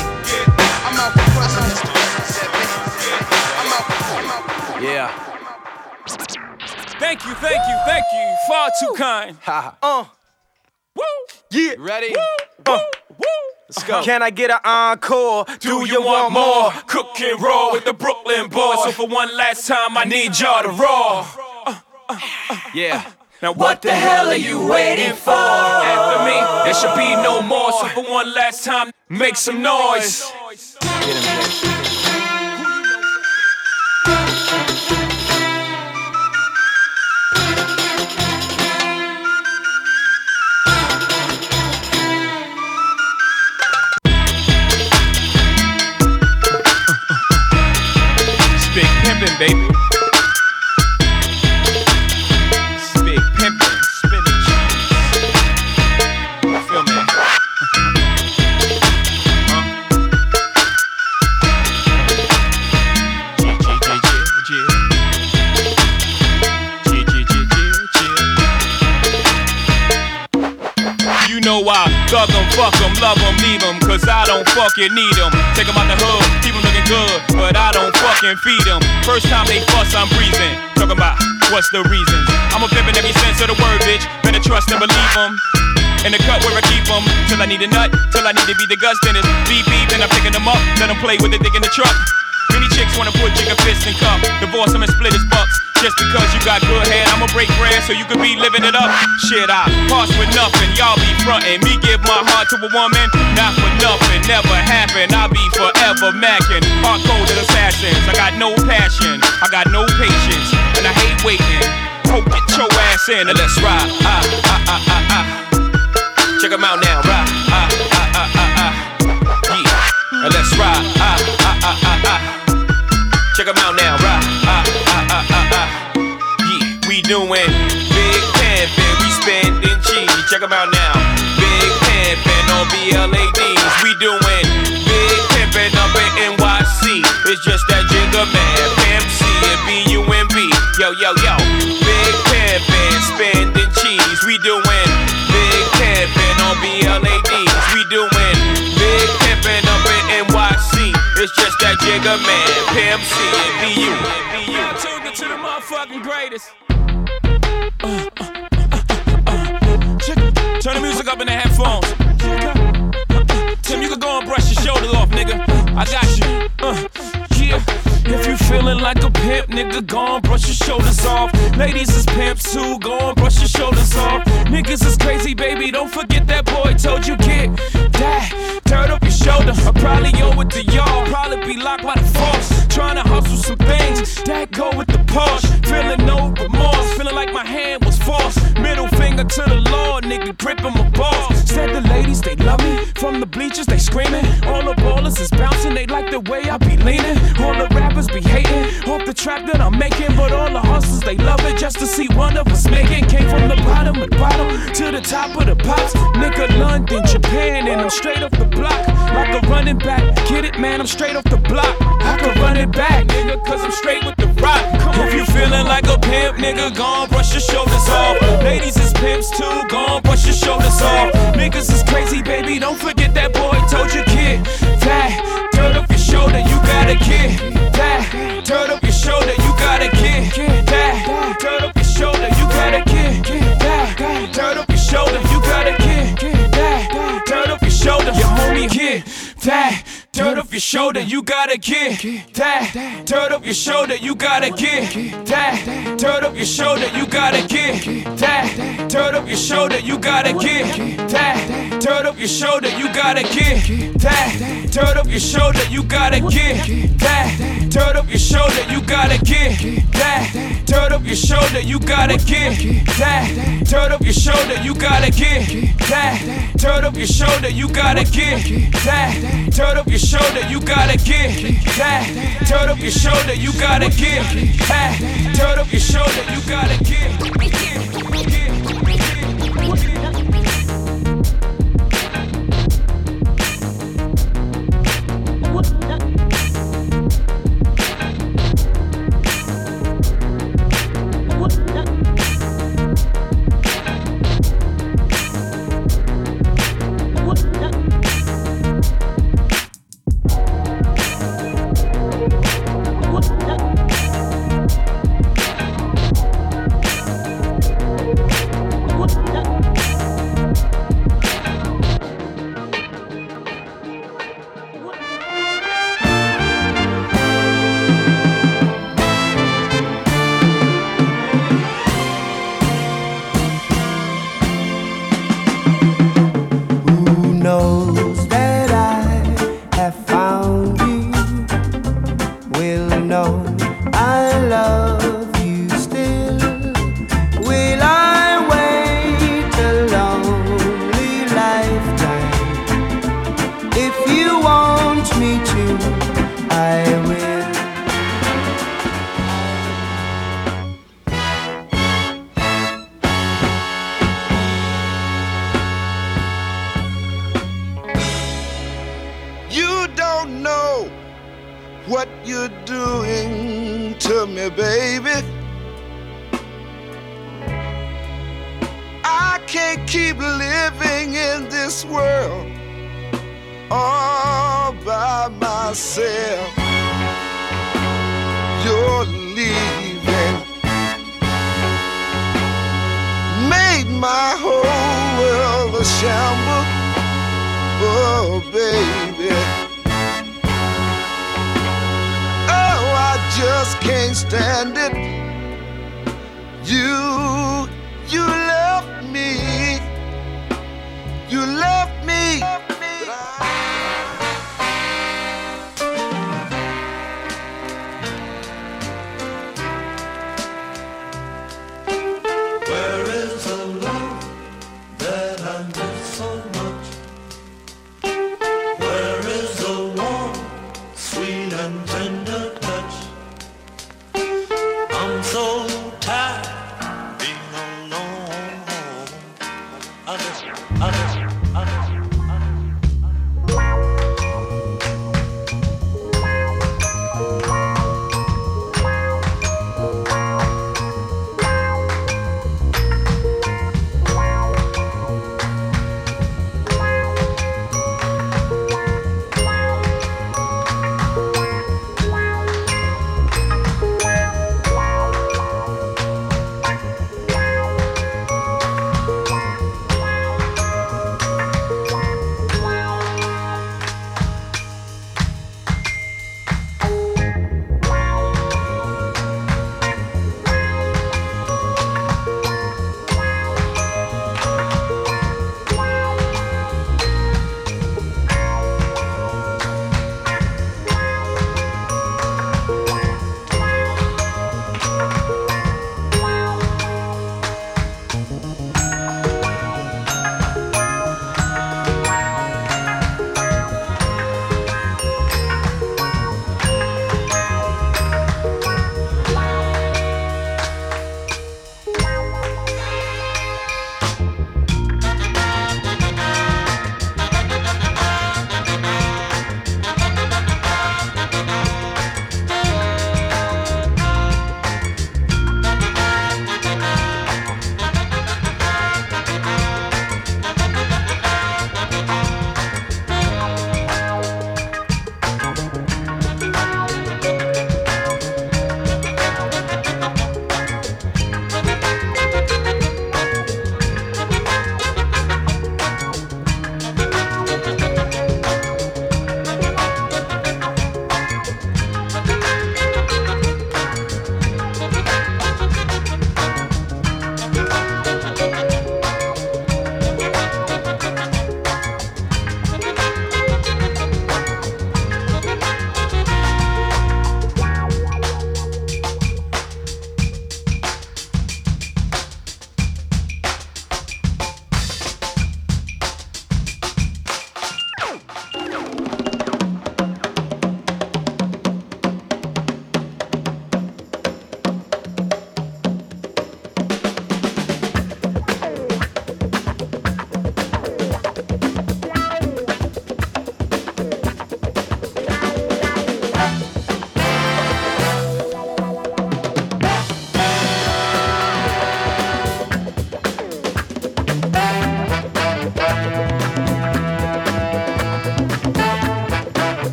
I'm out for presidents to represent me. I'm out for presidents. Yeah. Thank you, thank you, thank you. Far too kind. Ha ha. Woo. Yeah. Ready? Woo. Woo. Let's go. Can I get an encore? Do you want more? Cook and roll with the Brooklyn boys. So for one last time, I need y'all to roar. Yeah. Now what the hell are you waiting for? After me, there should be no more. So for one last time, make some noise. Get him, baby. Baby, it's big pimpin', spinach. You feel me? You know I thug 'em, fuck 'em, love 'em, leave 'em, 'cause I don't fucking need 'em. Take 'em out the hood, keep 'em looking good, but I don't fucking feed 'em. First time they fuss, I'm breathing. Talking about what's the reason? I'm a pimpin' every sense of the word, bitch. Better trust and believe 'em. In the cut where I keep 'em, till I need a nut, till I need to be the guts, then it's beep beep, then I'm picking 'em up, let 'em play with it, dick in the truck. Many chicks wanna put jigger fists in cup, divorce 'em and split his bucks. Just because you got good head, I'ma break bread so you could be living it up. Shit, I pass with nothing, y'all be frontin'. Me give my heart to a woman, not for nothing, never happen. I'll be forever mackin'. Hard coded assassins, I got no passion, I got no patience, and I hate waiting. Hope get your ass in and let's ride. Check 'em out now, ride. Yeah, and let's ride. Check 'em out now, ride. Doing big pimpin', we spendin' cheese. Check 'em out now. Big pimpin' on BLADs. We doing big pimpin' up in NYC. It's just that jigger man, MC and BUMB. Yo, yo, yo. Big pimpin', spendin' cheese. We doing big pimpin' on BLADs. We doing big pimpin' up in NYC. It's just that jigger man, MC and BUMB. I took it to the motherfucking greatest. Turn the music up in the headphones. Tim, you can go and brush your shoulder off, nigga. I got you. Yeah. If you feeling like a pimp, nigga, go and brush your shoulders off. Ladies is pimps too, go and brush your shoulders off. Niggas is crazy, baby, don't forget that boy told you get that. from the bleachers, they screaming. All the ballers is bouncing, they like the way I be leaning. All the rappers be hating, hope the trap that I'm making. But all the hustlers, they love it just to see one of us making. Came from the bottom to the top of the pops. Nigga, London, Japan, and I'm straight off the block. Like a running back, get it, man, I'm straight off the block. I can run it back, nigga, cause I'm straight with the rock. If you feeling like a pimp, nigga, gon' brush your shoulders off. Ladies is pimps too, gon' brush your shoulders off. Niggas is crazy, baby, don't forget that boy told you, kid. That dirt up your shoulder, you got a kid. That dirt up your shoulder, you got a kid. That dirt up your shoulder, you got a kid. That dirt up your shoulder, you got a kid. That dirt up your shoulder, your homie kid. That dirt up your shoulder, you gotta get that. Dirt up your shoulder, you gotta get that. Dirt up your shoulder, you gotta get that. Dirt up your shoulder, you gotta get that. Dirt up your shoulder, you gotta get that. Dirt up your shoulder, you gotta get that. Dirt up your shoulder, you gotta get that. Dirt up your shoulder, you gotta get that. Dirt up your shoulder, you gotta get that. Dirt up your shoulder, you gotta get that. Dirt up your shoulder, you gotta get that. Turn up your shoulder, you gotta get that. Turn up your shoulder, you gotta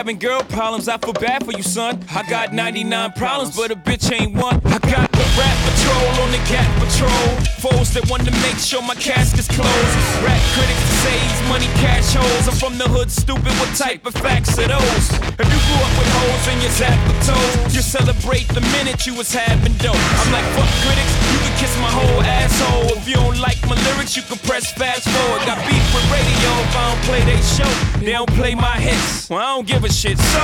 having girl problems, I feel bad for you, son. I got 99 problems, but a bitch ain't one. I got the rap patrol on the cat patrol. Foes that want to make sure my casket's closed. Rap critics to save money, cash holes. I'm from the hood, stupid, what type of facts are those? If you grew up with holes in your zap or toes, you celebrate the minute you was having dope. I'm like, fuck critics, you can kiss my whole asshole. If you don't like my lyrics, you can press fast forward. Got beef with radio if I don't play they show. They don't play my hits, well I don't give a shit, so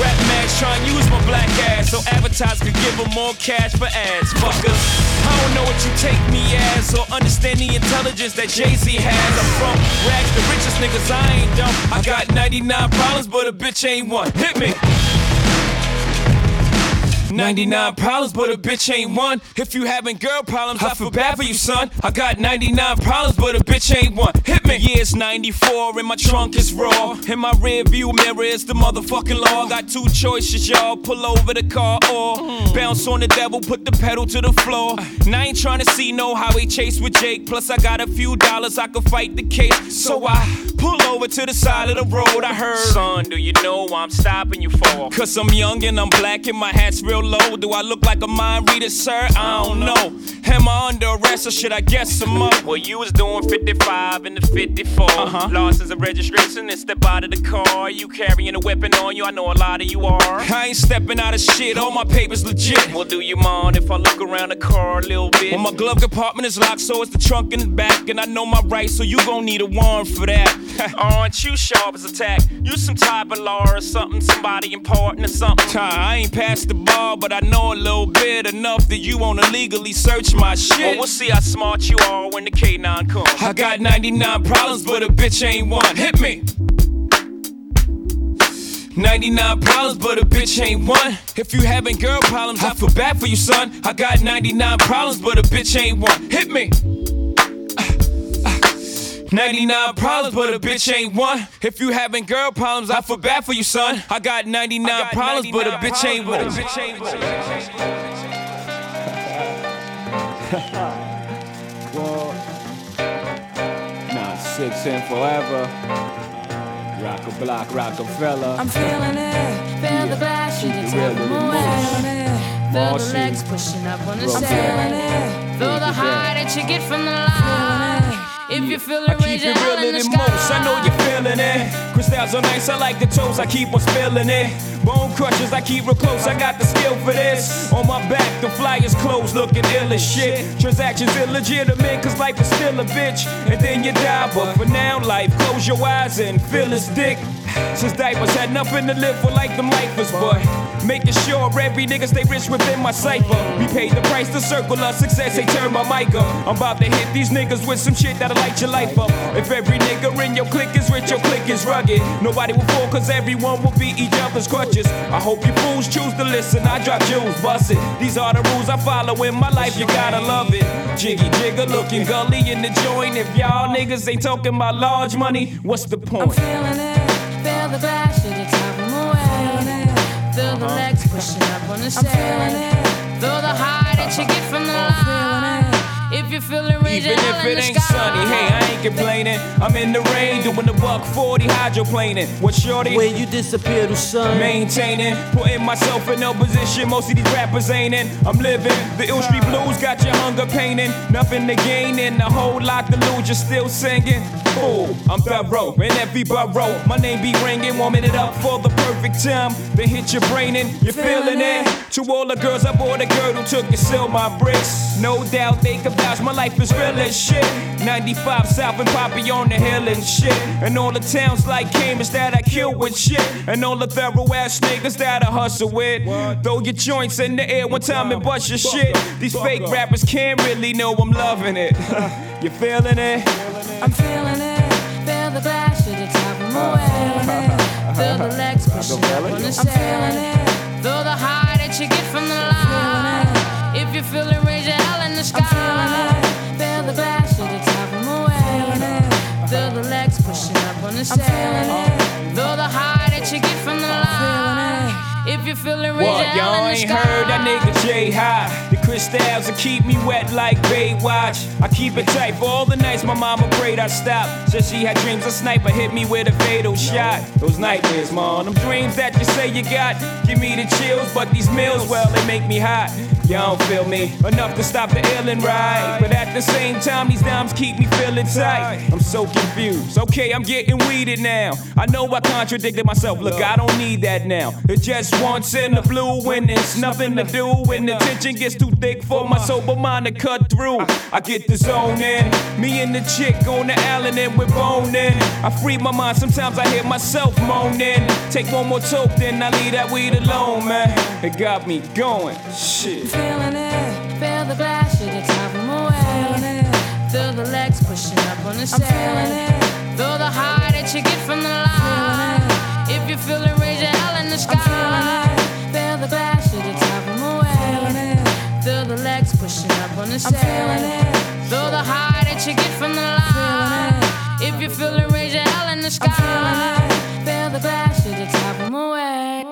rap mags trying to use my black ass so advertisers could give them more cash for ads, fuckers. I don't know what you take me as or understand the intelligence that Jay-Z has. I'm from rags, the richest niggas, I ain't dumb. I got 99 problems, but a bitch ain't one. Hit me. 99 problems, but a bitch ain't one. If you having girl problems, I feel bad for you, son. I got 99 problems, but a bitch ain't one. Hit me. Yeah, it's 94 and my trunk is raw. In my rear view mirror is the motherfucking law. Got two choices, y'all. Pull over the car or bounce on the devil, put the pedal to the floor. And I ain't trying to see no highway chase with Jake. Plus I got a few dollars, I can fight the case. So I pull over to the side of the road, I heard. Son, do you know why I'm stopping you for? Cause I'm young and I'm black and my hat's real low. Do I look like a mind reader, sir? I don't know. Am I under arrest or should I guess some more? Well, you was doing 55 in the 54. Losses and registration and step out of the car. You carrying a weapon on you, I know a lot of you are. I ain't stepping out of shit, all my papers legit. Well, do you mind if I look around the car a little bit? Well, my glove compartment is locked, so it's the trunk in the back. And I know my rights, so you gon' need a warrant for that. Aren't you sharp as a tack? You some type of law or something, somebody important or something. I ain't past the bar, but I know a little bit, enough that you wanna legally search my shit. Well, we'll see how smart you are when the K9 comes. I got 99 problems, but a bitch ain't one. Hit me. 99 problems, but a bitch ain't one. If you having girl problems, I feel bad for you, son. I got 99 problems, but a bitch ain't one. Hit me. 99 problems, but a bitch ain't one. If you having girl problems, I feel bad for you, son. I got 99 problems, but a bitch ain't one. Nah, 6 and forever. Rock a block, Rockefeller. I'm feeling it. Feel the glass, she can tell the moon. Feel the legs pushing up on the ceiling. Feel the high that you get from the line. If you feel it, I keep it realer than most. I know you're feeling it. Crystals on ice, I like the toast. I keep on spilling it. Bone crushers, I keep real close. I got the skill for this. On my back, the flyers closed, looking ill as shit. Transactions illegitimate, cause life is still a bitch. And then you die, but for now, life, close your eyes and feel his dick. Since diapers had nothing to live for, like them lifers, but making sure every nigga stay rich within my cipher. We paid the price to circle our success, they turn my mic up. I'm about to hit these niggas with some shit that'll light your life up. If every nigga in your clique is rich, your clique is rugged. Nobody will fall cause everyone will be each other's crutches. I hope you fools choose to listen, I drop jewels, bust it. These are the rules I follow in my life, you gotta love it. Jiggy jigger looking gully in the joint. If y'all niggas ain't talking about large money, what's the point? I'm feeling it, feel the glass, shit, it's coming away. Feel the legs pushing up on the sand. Feel the high that you get from the line. If you feel it, even if it ain't sunny, hey, I ain't complaining. I'm in the rain, doing the buck 40 hydroplaning. What's shorty? When you disappear to sun, maintaining, putting myself in no position. Most of these rappers ain't in. I'm living the ill street blues, got your hunger painting. Nothing to gain and a whole lot to lose. You're still singing. Ooh, I'm thorough in every borough. My name be ringing, warming it up for the perfect time. Then hit your brain and you're feeling it. To all the girls, I bought a girdle, took and sealed my bricks. No doubt they could vouch, my life is real as shit. 95 South and Poppy on the hill and shit. And all the towns like Cambridge that I kill with shit. And all the thorough ass niggas that I hustle with. What? Throw your joints in the air one time and bust your shit. These fake rappers can't really know I'm loving it. You feeling it? I'm feeling it. Feel the glass, shit, it's coming away. Feel the legs pushing up on the sand. Feel the high that you get from the line. If you feel it, raise your hell in the sky. Feel the glass, shit, it's coming away. Feel the legs pushing up on the sand. Feel the high that you get from the line. If you feel it, raise your hell in the sky. What y'all ain't heard? That nigga Jay high. different styles that keep me wet like Baywatch. I keep it tight for all the nights my mama prayed I stopped. Said she had dreams a sniper hit me with a fatal shot. Those nightmares, mom, them dreams that you say you got, give me the chills, but these meals, well, they make me hot. Y'all don't feel me enough to stop the illin' right, but at the same time these dimes keep me feeling tight. I'm so confused. Okay, I'm getting weeded now. I know I contradicted myself. Look, I don't need that now. It just once in the blue when there's nothing to do, when the tension gets too thick for my sober mind to cut through. I get the zone in. Me and the chick on the island and we're boning. I free my mind. Sometimes I hear myself moaning. Take one more toke, then I leave that weed alone, man. It got me going. Shit. Feeling it, feel the glass, you're taking away. Feel the legs pushing up on the sand. I'm feeling it, feel the high that you get from the light. If you feel it, raise your hell in the sky. I'm feeling it, feel the glass, you're taking away. Feel the legs pushing up on the sand. I'm feeling it, feel the high that you get from the light. If you feel it, raise your hell in the sky. I'm feeling it, feel the glass, you're taking away.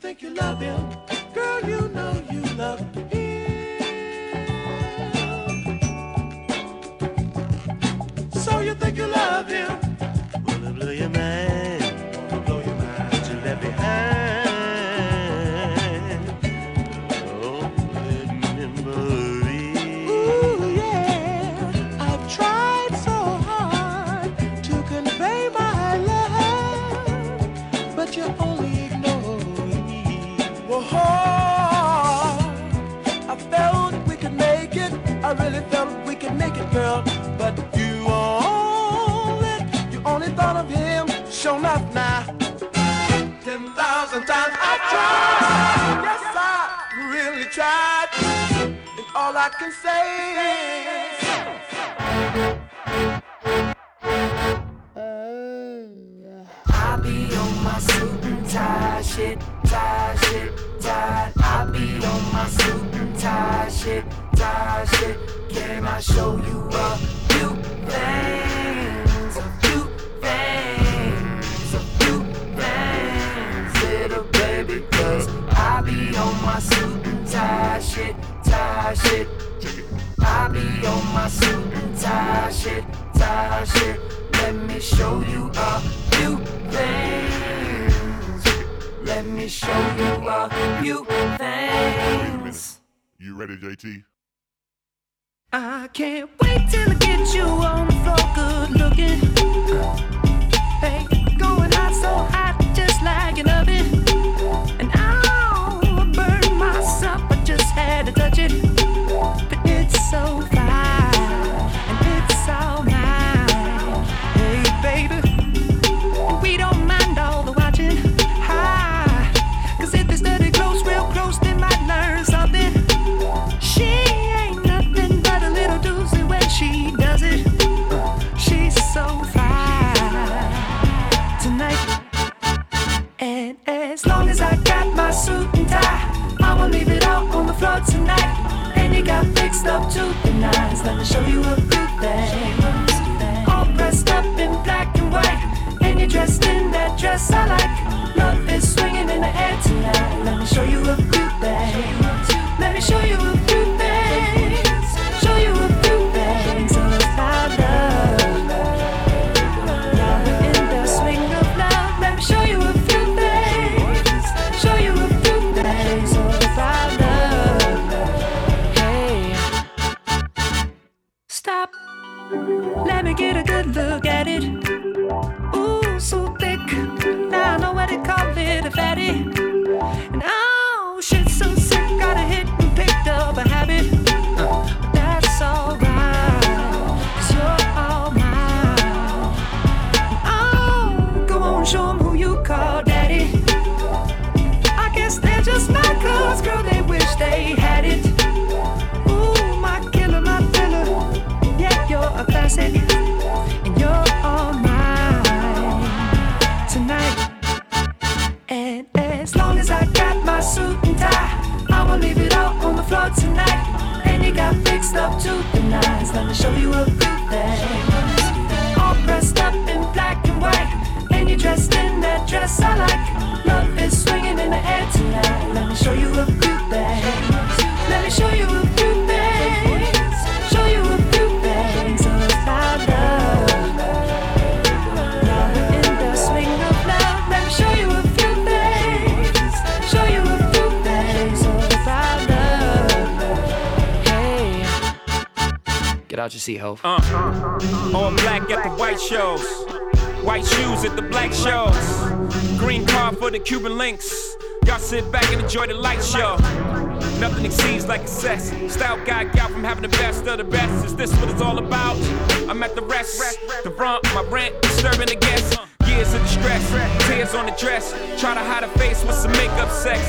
Think you love him, girl, you know you love him. So you think you love him. Wanna blow your mind, wanna blow your mind. What you left behind, oh, good memory. Ooh, yeah, I've tried so hard to convey my love, but you're only girl, but you only thought of him, shown up now. 10,000 times I tried, yes I really tried, and all I can say is, I be on my suit and tie shit, tie shit, tie. I be on my suit and tie shit, tie shit. Can I show you a few things, a few things, a few things, little baby, cause I be on my suit and tie shit, tie shit. I be on my suit and tie shit, tie shit. Let me show you a few things, let me show you a few things. You ready, JT? I can't wait till I get you on the floor, good looking. Hey, going hot, so hot, just like an oven. And I'll burn myself, I just had to touch it. But it's so fine, and it's all mine. Hey, baby, we don't mind all the watching. Hi, cause if they study close, real close, they might learn something. She does it, she's so fine tonight. And as long as I got my suit and tie, I won't leave it out on the floor tonight. And you got fixed up to the nines. Let me show you a good thing. All dressed up in black and white, and you're dressed in that dress I like. Love is swinging in the air tonight. Let me show you a good thing. Let me show you a good thing. Show you a few things of our love. Now we're in the swing of love. Let me show you a few things. Show you a few things of our love. Hey, stop. Let me get a good look at it. Ooh, so thick. Now I know what to call it, a fatty. And oh, shit, so sick. Got a hit and picked up a habit. It's all right, cause you're all mine. Oh, go on, show them who you call daddy. I guess they're just my cuz, girl, they wish they had it. Ooh, my killer, my filler. Yeah, you're a classic, and you're all mine. love to the nines. Let me show you a good thing. All dressed up in black and white, and you're dressed in that dress I like. Love is swinging in the air tonight. Let me show you a good thing. Let me show you a good thing. Show you a good thing. So about love, love in the swing of love. Let me show you a good thing. Show you a good thing. So about love. Hey, get out your seat, ho. All black at the white shows, white shoes at the black shows. Green card for the Cuban links. Y'all sit back and enjoy the light show. Nothing exceeds like excess. Stout guy out from having the best of the best. Is this what it's all about? I'm at the rest. The rump, my rent, disturbing the guests. Years of distress, tears on the dress. Try to hide a face with some makeup sex.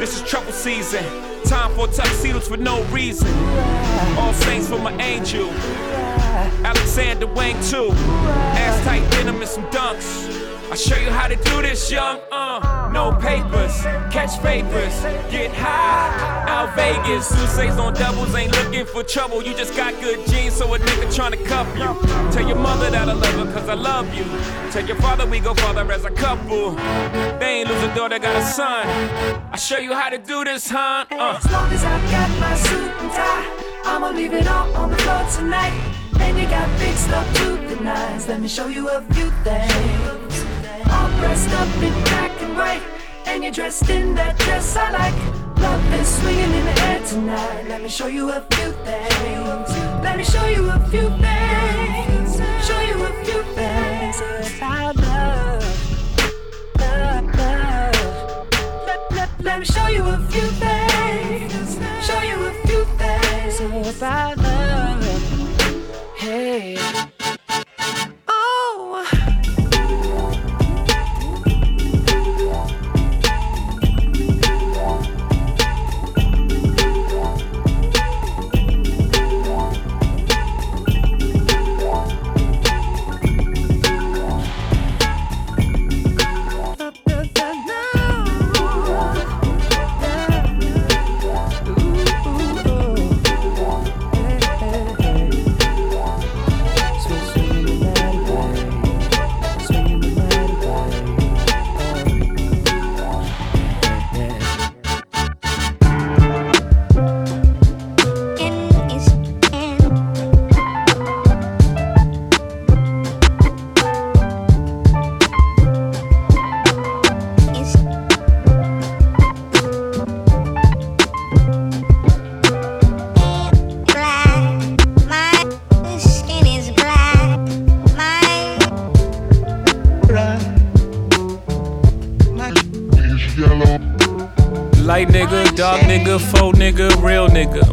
This is trouble season. Time for tuxedos for no reason. All saints for my angel. Alexander Wang too. Ass tight denim and some dunks. I'll show you how to do this, young. No papers, catch papers, get high. Out Vegas, Sousa's on doubles, ain't looking for trouble. You just got good genes, so a nigga tryna cuff you. Tell your mother that I love her, cause I love you. Tell your father we go farther as a couple. They ain't lose a daughter, got a son. I'll show you how to do this, huh? As long as I got my suit and tie, I'ma leave it all on the floor tonight. And you got big stuff to the nines. Let me show you a few things. All dressed up in black and white, and you're dressed in that dress I like. Love is swinging in the air tonight. Let me show you a few things. Let me show you a few things. Show you a few things about love, love, love. Let me show you a few things. Show you a few things about love. Hey. Oh.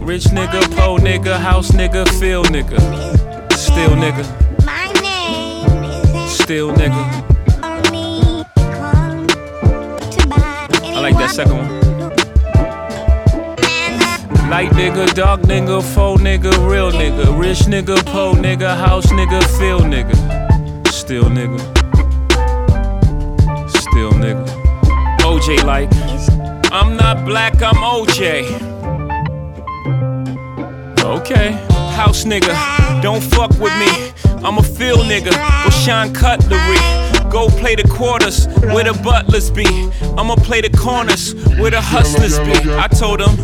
Rich nigga, po nigga, house nigga, field nigga. Still nigga. My name is still nigga. I like that second one. Light nigga, dark nigga, faux nigga, real nigga. Rich nigga, po nigga, house nigga, field nigga. Still nigga. Still nigga. OJ like. I'm not black, I'm OJ. Okay, house nigga, don't fuck with me. I'm a field nigga with Sean Cutlery. Go play the quarters where the butlers be. I'ma play the corners where the hustlers be. I told them,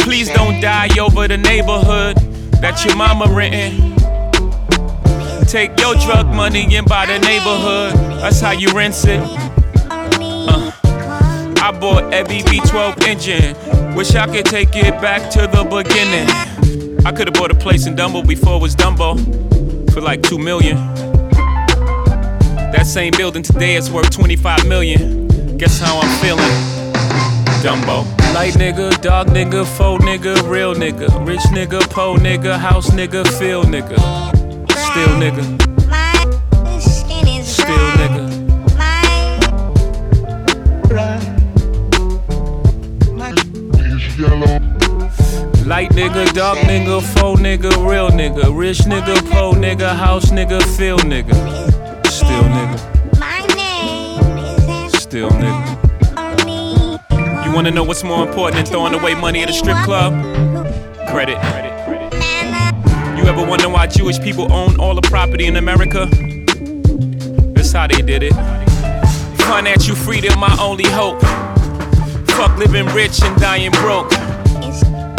please don't die over the neighborhood that your mama rentin'. Take your drug money and buy the neighborhood. That's how you rinse it. I bought every V12 engine. Wish I could take it back to the beginning. I could've bought a place in Dumbo before it was Dumbo for like $2 million. That same building today is worth $25 million. Guess how I'm feeling, Dumbo. Light nigga, dark nigga, faux nigga, real nigga. Rich nigga, po nigga, house nigga, field nigga. Still nigga. Still nigga. Light nigga, dark nigga, faux nigga, real nigga. Rich nigga, po nigga, house nigga, field nigga. Still nigga. Still nigga. You wanna know what's more important than throwing away money at a strip club? credit. You ever wonder why Jewish people own all the property in America? That's how they did it. Financial freedom, my only hope. Fuck living rich and dying broke.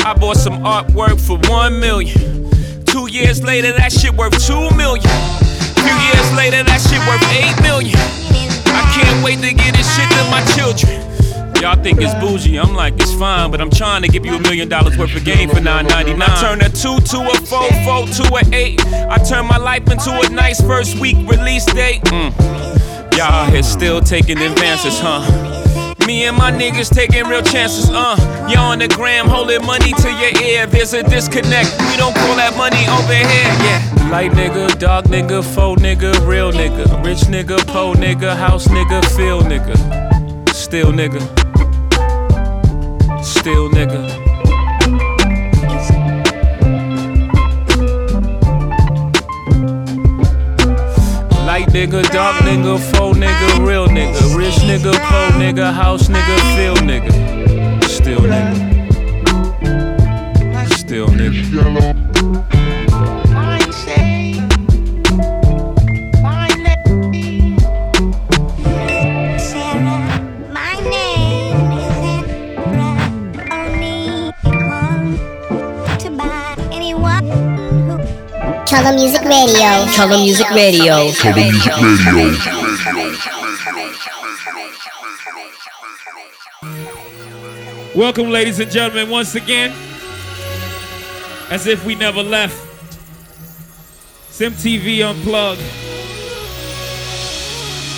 I bought some artwork for $1 million. 2 years later, that shit worth $2 million. A few years later, that shit worth $8 million. I can't wait to get this shit to my children. Y'all think it's bougie, I'm like, it's fine, but I'm trying to give you $1 million worth of game for $9.99. I turn a 2 to a 4, 4 to an 8. I turn my life into a nice first week release date. Y'all out here still taking advances, huh? Me and my niggas taking real chances, Y'all on the gram holding money to your ear. There's a disconnect, we don't call that money over here, yeah. Light nigga, dark nigga, faux nigga, real nigga. Rich nigga, po nigga, house nigga, field nigga. Still nigga. Still nigga. Light nigga, dark nigga, faux nigga, real nigga. Rich nigga, poor nigga, house nigga, field nigga. Still nigga. Still Color Music Radio. Color Music Radio. Color Music Radio. Welcome, ladies and gentlemen, once again. As if we never left. SimTV Unplugged.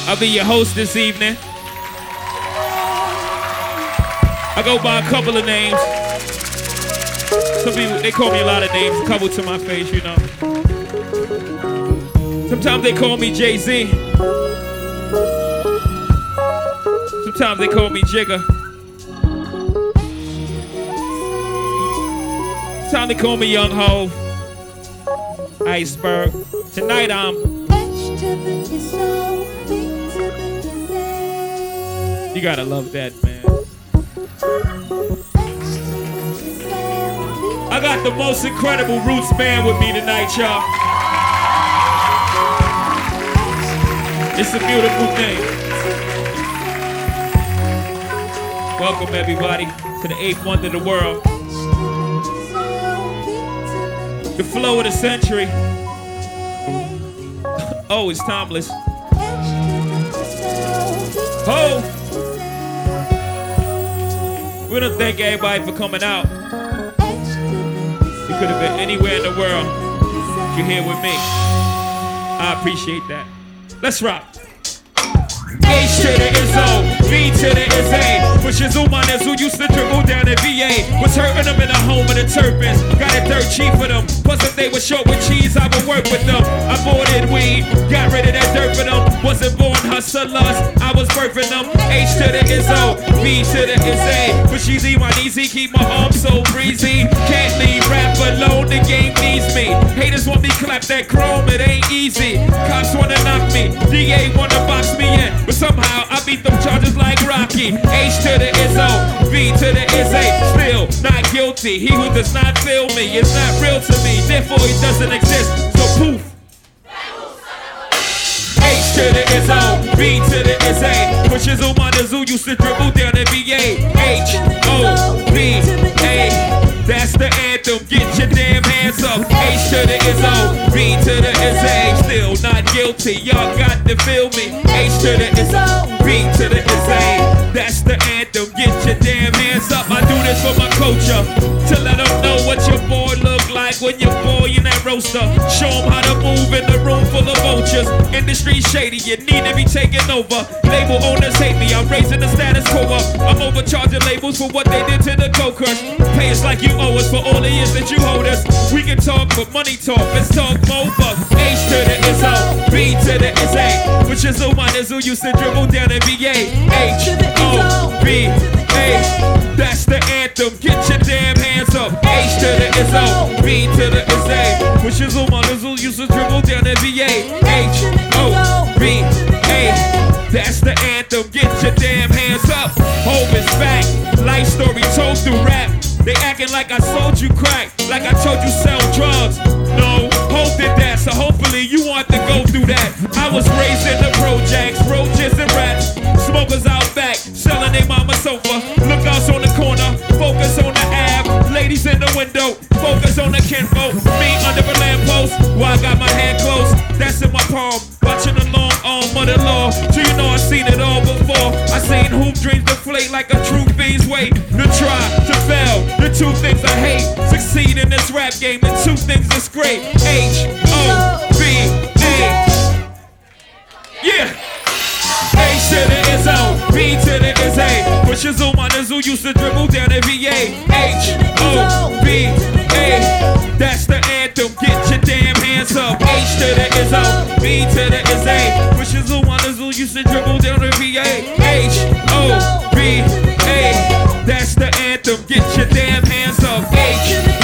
I'll be your host this evening. I go by a couple of names. Some people, they call me a lot of names, a couple to my face, you know. Sometimes they call me Jay-Z. Sometimes they call me Jigga. Sometimes they call me Young Ho. Iceberg. Tonight I'm... You gotta love that, man. I got the most incredible Roots band with me tonight, y'all. It's a beautiful thing. Welcome, everybody, to the eighth wonder of the world. The flow of the century. Oh, it's timeless. Oh! We don't thank everybody for coming out. You could have been anywhere in the world. You're here with me. I appreciate that. Let's rock. H to the Izzo, V to the Izze. Push your zoom on us who used to dribble down at VA. Was hurting them in the home of the Turpins. Got a dirt cheap for them. Plus if they were short with cheese, I would work with them. I boarded weed, got rid of that dirt for them. Wasn't born hustlers, I was birthing them. H to the Izzo, V to the Izze. Push easy, my easy, keep my arms so breezy. Can't leave rap alone, the game needs me. Haters want me clap that chrome, it ain't easy. Cops wanna knock me, DA wanna box me in. But somehow I beat them charges like Rocky. H to the Izzo, V to the Izze. Still not guilty. He who does not feel me is not real to me. Therefore he doesn't exist. So poof. H to the Izzo, V to the Izze. Push his zoom on the zoo used to dribble down at VA. H O V A. That's the anthem, get your damn hands up. H to the Izzo, V to the Izze. Still not guilty, y'all got to feel me. H to the Izzo, V to the Izze. That's the anthem, get your damn hands up. I do this for my culture, to let them know what your boy look like when your boy in that roaster. Show them how to move in the room full of vultures. Industry shady, you need to be taking over. Label owners hate me, I'm raising the status quo up. I'm overcharging labels for what they did to the cokers. Pay us like you owe us for all the years that you hold us. We can talk, but money talk, let's talk more. H to the Izzo, B to the Izze. With your zoom on the zoo used to dribble down at VA. H-O-B-A. That's the anthem, get your damn hands up. H to the Izzo, B to the Izze. With your zoom on the zoo used to dribble down at VA. H-O-B-A. That's the anthem, get your damn hands up. Hope is back, life story told through rap. They acting like I sold you crack. like I told you sell drugs. No, hope did that, so hopefully you want to go through that. I was raised in the projects, roaches and rats. Smokers out back, selling their mama sofa. Lookouts on the corner, focus on the ab. Ladies in the window, focus on the kinfolk. Me under a lamppost, while I got my hand closed. That's in my palm, watching the long arm of the law. Do you know I seen it all before? I seen hoop dreams deflate like a true fiend's weight. To try, to fail, the two things I hate. Succeed in this rap game, the two things that's great. H-O-B-A. Yeah! H to the Izzo, B to the Izzo. Push his own on the zoo, used to dribble down at VA. H-O-B-A. That's the anthem, get your damn hands up. H to the Izzo, B to the Izzo. Push his own on the zoo, used to dribble down at VA. H-O-B-A. That's the anthem, get your damn hands up. H.